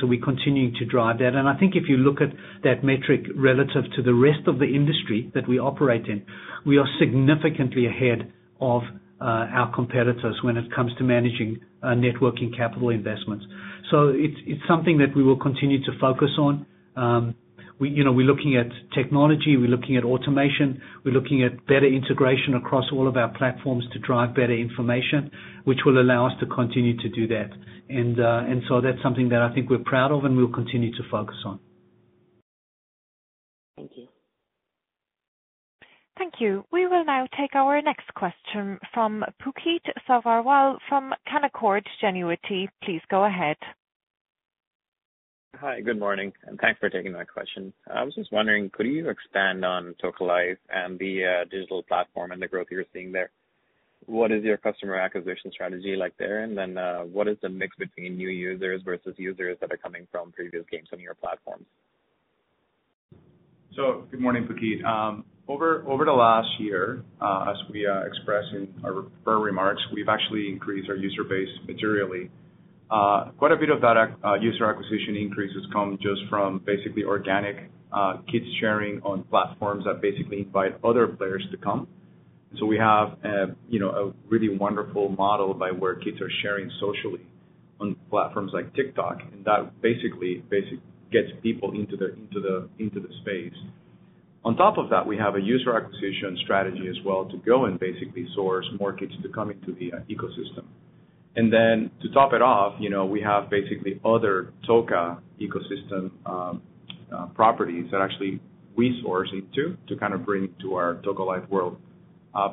so we're continuing to drive that. And I think if you look at that metric relative to the rest of the industry that we operate in, we are significantly ahead of our competitors when it comes to managing net working capital investments. So it's something that we will continue to focus on. We're looking at technology, we're looking at automation, we're looking at better integration across all of our platforms to drive better information, which will allow us to continue to do that. And so that's something that I think we're proud of and we'll continue to focus on. Thank you. Thank you. We will now take our next question from Pulkit Sawarwal from Canaccord Genuity. Please go ahead. Hi, good morning, and thanks for taking my question. I was just wondering, could you expand on Toca Life and the digital platform and the growth you're seeing there? What is your customer acquisition strategy like there? And then what is the mix between new users versus users that are coming from previous games on your platforms? So, good morning, Pulkit. Over the last year, as we expressed in our remarks, we've actually increased our user base materially. Quite a bit of that user acquisition increases come just from basically organic kids sharing on platforms that basically invite other players to come. So we have a really wonderful model by where kids are sharing socially on platforms like TikTok, and that basically gets people into the space. On top of that, we have a user acquisition strategy as well to go and basically source more kids to come into the ecosystem. And then to top it off, we have basically other Toca ecosystem properties that actually we source into to kind of bring to our Toca Life World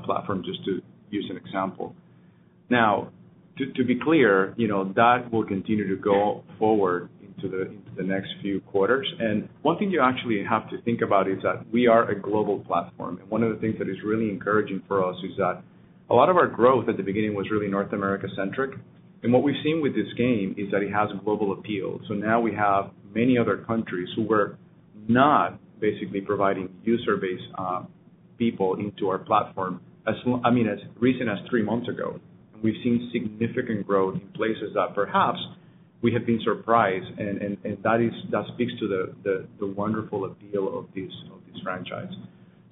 platform, just to use an example. Now, to be clear, that will continue to go forward into the next few quarters. And one thing you actually have to think about is that we are a global platform. And one of the things that is really encouraging for us is that a lot of our growth at the beginning was really North America-centric, and what we've seen with this game is that it has global appeal. So now we have many other countries who were not basically providing user-based people into our platform as recent as 3 months ago. And we've seen significant growth in places that perhaps we have been surprised, and that speaks to the wonderful appeal of this franchise.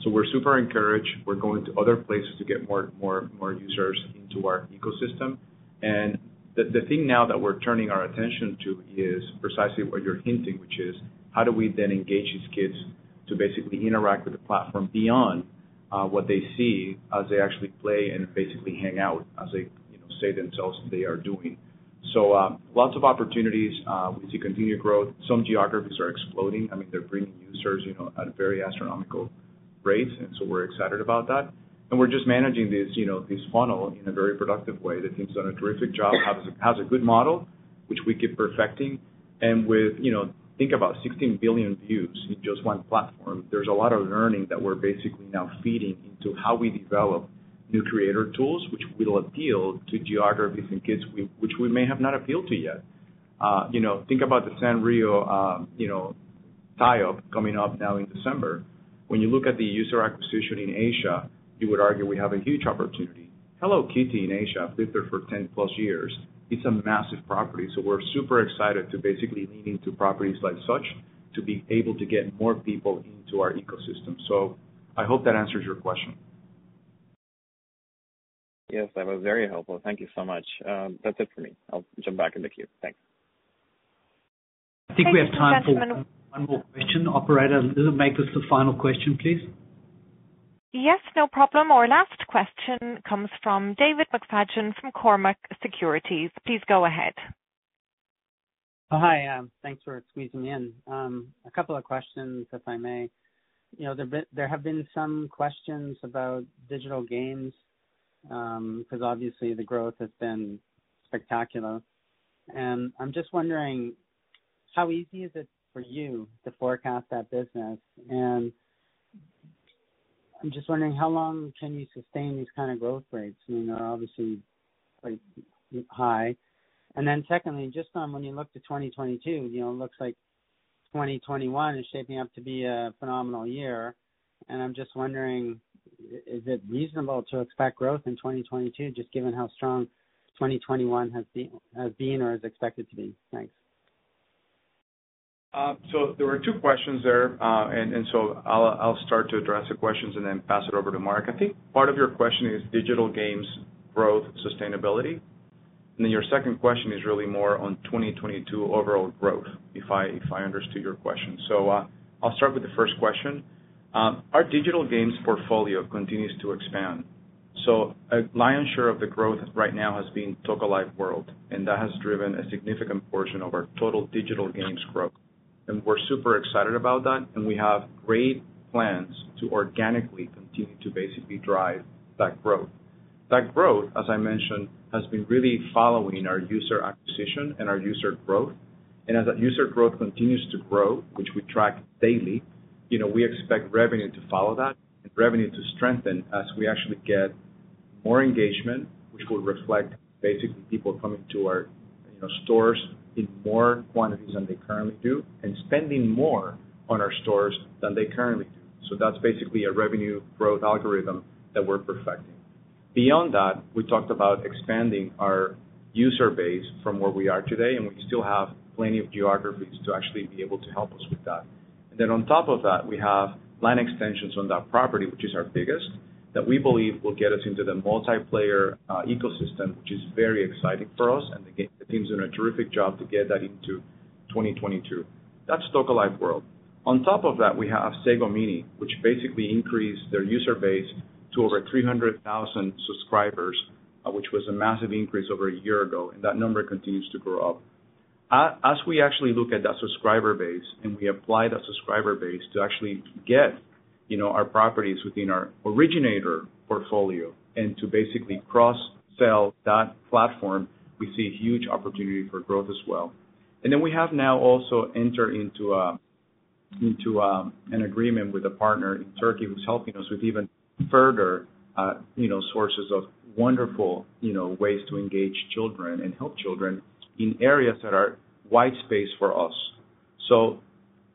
So we're super encouraged. We're going to other places to get more users into our ecosystem. And the thing now that we're turning our attention to is precisely what you're hinting, which is how do we then engage these kids to basically interact with the platform beyond what they see as they actually play and basically hang out as they say themselves they are doing. So lots of opportunities. We see continued growth. Some geographies are exploding. I mean, they're bringing users at a very astronomical rates, and so we're excited about that. And we're just managing this funnel in a very productive way. The team's done a terrific job, has a good model, which we keep perfecting. And with, think about 16 billion views in just one platform, there's a lot of learning that we're basically now feeding into how we develop new creator tools, which will appeal to geographies and kids which we may have not appealed to yet. Think about the Sanrio, tie-up coming up now in December. When you look at the user acquisition in Asia, you would argue we have a huge opportunity. Hello Kitty in Asia, lived there for 10 plus years. It's a massive property, so we're super excited to basically lean into properties like such to be able to get more people into our ecosystem. So I hope that answers your question. Yes, that was very helpful. Thank you so much. That's it for me. I'll jump back in the queue. Thanks. I think we have time for one more question. Operator, make this the final question, please. Yes, no problem. Our last question comes from David McFadgen from Cormark Securities. Please go ahead. Oh, hi. Thanks for squeezing me in. A couple of questions, if I may. There have been some questions about digital games because obviously the growth has been spectacular. And I'm just wondering, how easy is it for you to forecast that business? And I'm just wondering, how long can you sustain these kind of growth rates? I mean, they're obviously quite high. And then secondly, just on when you look to 2022, it looks like 2021 is shaping up to be a phenomenal year. And I'm just wondering, is it reasonable to expect growth in 2022, just given how strong 2021 has been or is expected to be? Thanks. So there were two questions there, and so I'll start to address the questions and then pass it over to Mark. I think part of your question is digital games growth sustainability, and then your second question is really more on 2022 overall growth, if I understood your question. So I'll start with the first question. Our digital games portfolio continues to expand. So a lion's share of the growth right now has been Toca Life World, and that has driven a significant portion of our total digital games growth. And we're super excited about that, and we have great plans to organically continue to basically drive that growth. That growth, as I mentioned, has been really following our user acquisition and our user growth. And as that user growth continues to grow, which we track daily, you know, we expect revenue to follow that and revenue to strengthen as we actually get more engagement, which will reflect basically people coming to our, you know, stores in more quantities than they currently do and spending more on our stores than they currently do. So that's basically a revenue growth algorithm that we're perfecting. Beyond that, we talked about expanding our user base from where we are today, and we still have plenty of geographies to actually be able to help us with that. And then on top of that, we have line extensions on that property, which is our biggest, that we believe will get us into the multiplayer ecosystem, which is very exciting for us, and the team's doing a terrific job to get that into 2022. That's Toca Life World. On top of that, we have Sago Mini, which basically increased their user base to over 300,000 subscribers, which was a massive increase over a year ago, and that number continues to grow up. As we actually look at that subscriber base and we apply that subscriber base to actually get, you know, our properties within our originator portfolio and to basically cross-sell that platform, we see a huge opportunity for growth as well. And then we have now also entered into an agreement with a partner in Turkey who's helping us with even further, you know, sources of wonderful, you know, ways to engage children and help children in areas that are wide space for us. So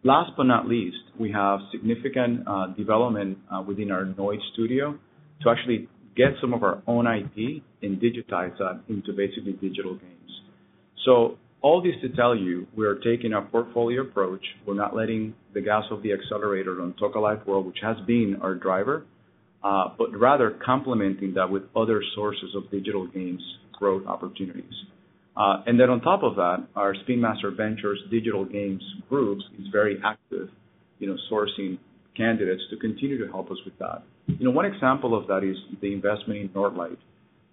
last but not least, we have significant development within our Noid studio to actually get some of our own IP and digitize that into basically digital games. So all this to tell you, we're taking a portfolio approach. We're not letting the gas of the accelerator on Toca Life World, which has been our driver, but rather complementing that with other sources of digital games growth opportunities. And then on top of that, our Spin Master Ventures digital games groups is very active, you know, sourcing candidates to continue to help us with that. You know, one example of that is the investment in Nordlight,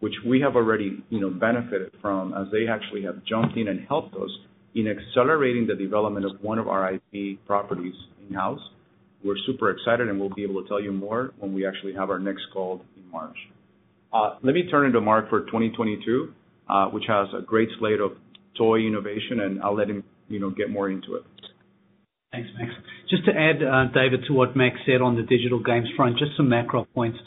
which we have already, you know, benefited from as they actually have jumped in and helped us in accelerating the development of one of our IP properties in-house. We're super excited, and we'll be able to tell you more when we actually have our next call in March. Let me turn it to Mark for 2022. Which has a great slate of toy innovation, and I'll let him, you know, get more into it. Thanks, Max. Just to add, David, to what Max said on the digital games front, just some macro points.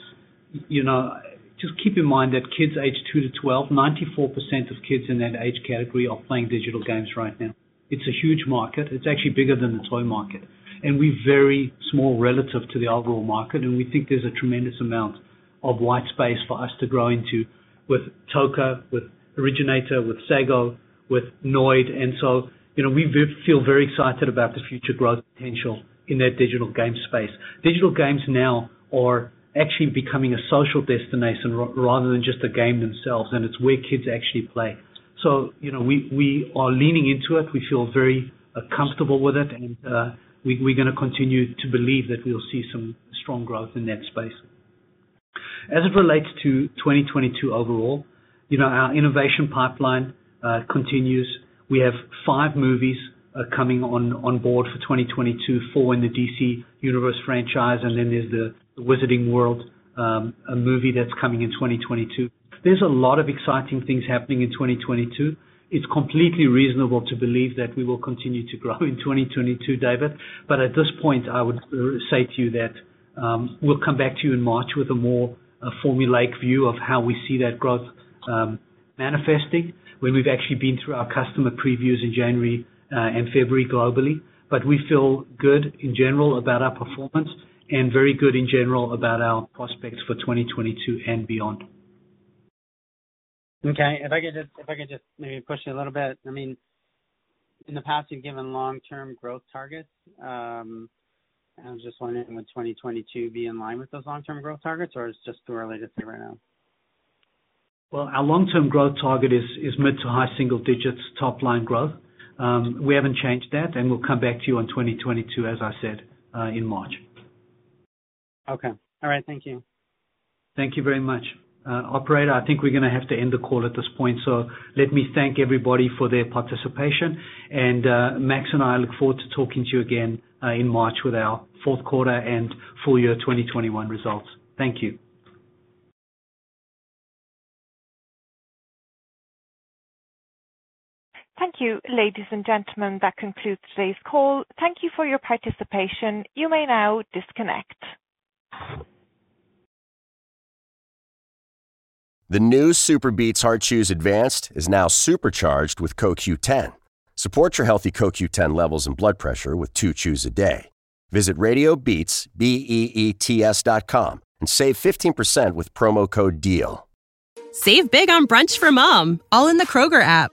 You know, just keep in mind that kids aged 2 to 12, 94% of kids in that age category are playing digital games right now. It's a huge market. It's actually bigger than the toy market. And we're very small relative to the overall market, and we think there's a tremendous amount of white space for us to grow into with Toca, with Originator, with Sago, with Noid, and so, you know, we feel very excited about the future growth potential in that digital game space. Digital games now are actually becoming a social destination rather than just a game themselves, and it's where kids actually play. So, you know, we are leaning into it. We feel very comfortable with it, and we're going to continue to believe that we'll see some strong growth in that space. As it relates to 2022 overall, you know, our innovation pipeline continues. We have 5 movies coming on board for 2022, 4 in the DC Universe franchise, and then there's the Wizarding World, a movie that's coming in 2022. There's a lot of exciting things happening in 2022. It's completely reasonable to believe that we will continue to grow in 2022, David. But at this point, I would say to you that we'll come back to you in March with a more formulaic view of how we see that growth manifesting when we've actually been through our customer previews in January and February globally. But we feel good in general about our performance and very good in general about our prospects for 2022 and beyond. Okay, if I could just maybe push you a little bit. I mean, in the past you've given long-term growth targets. I was just wondering, would 2022 be in line with those long-term growth targets, or is it just too early to say right now? Well, our long-term growth target is mid to high single digits top-line growth. We haven't changed that, and we'll come back to you on 2022, as I said, in March. Okay. All right. Thank you. Thank you very much. Operator, I think we're going to have to end the call at this point. So let me thank everybody for their participation. And Max and I look forward to talking to you again in March with our fourth quarter and full year 2021 results. Thank you. Thank you, ladies and gentlemen. That concludes today's call. Thank you for your participation. You may now disconnect. The new SuperBeets Heart Chews Advanced is now supercharged with CoQ10. Support your healthy CoQ10 levels and blood pressure with 2 chews a day. Visit RadioBeets, BEETS.com and save 15% with promo code DEAL. Save big on brunch for mom, all in the Kroger app.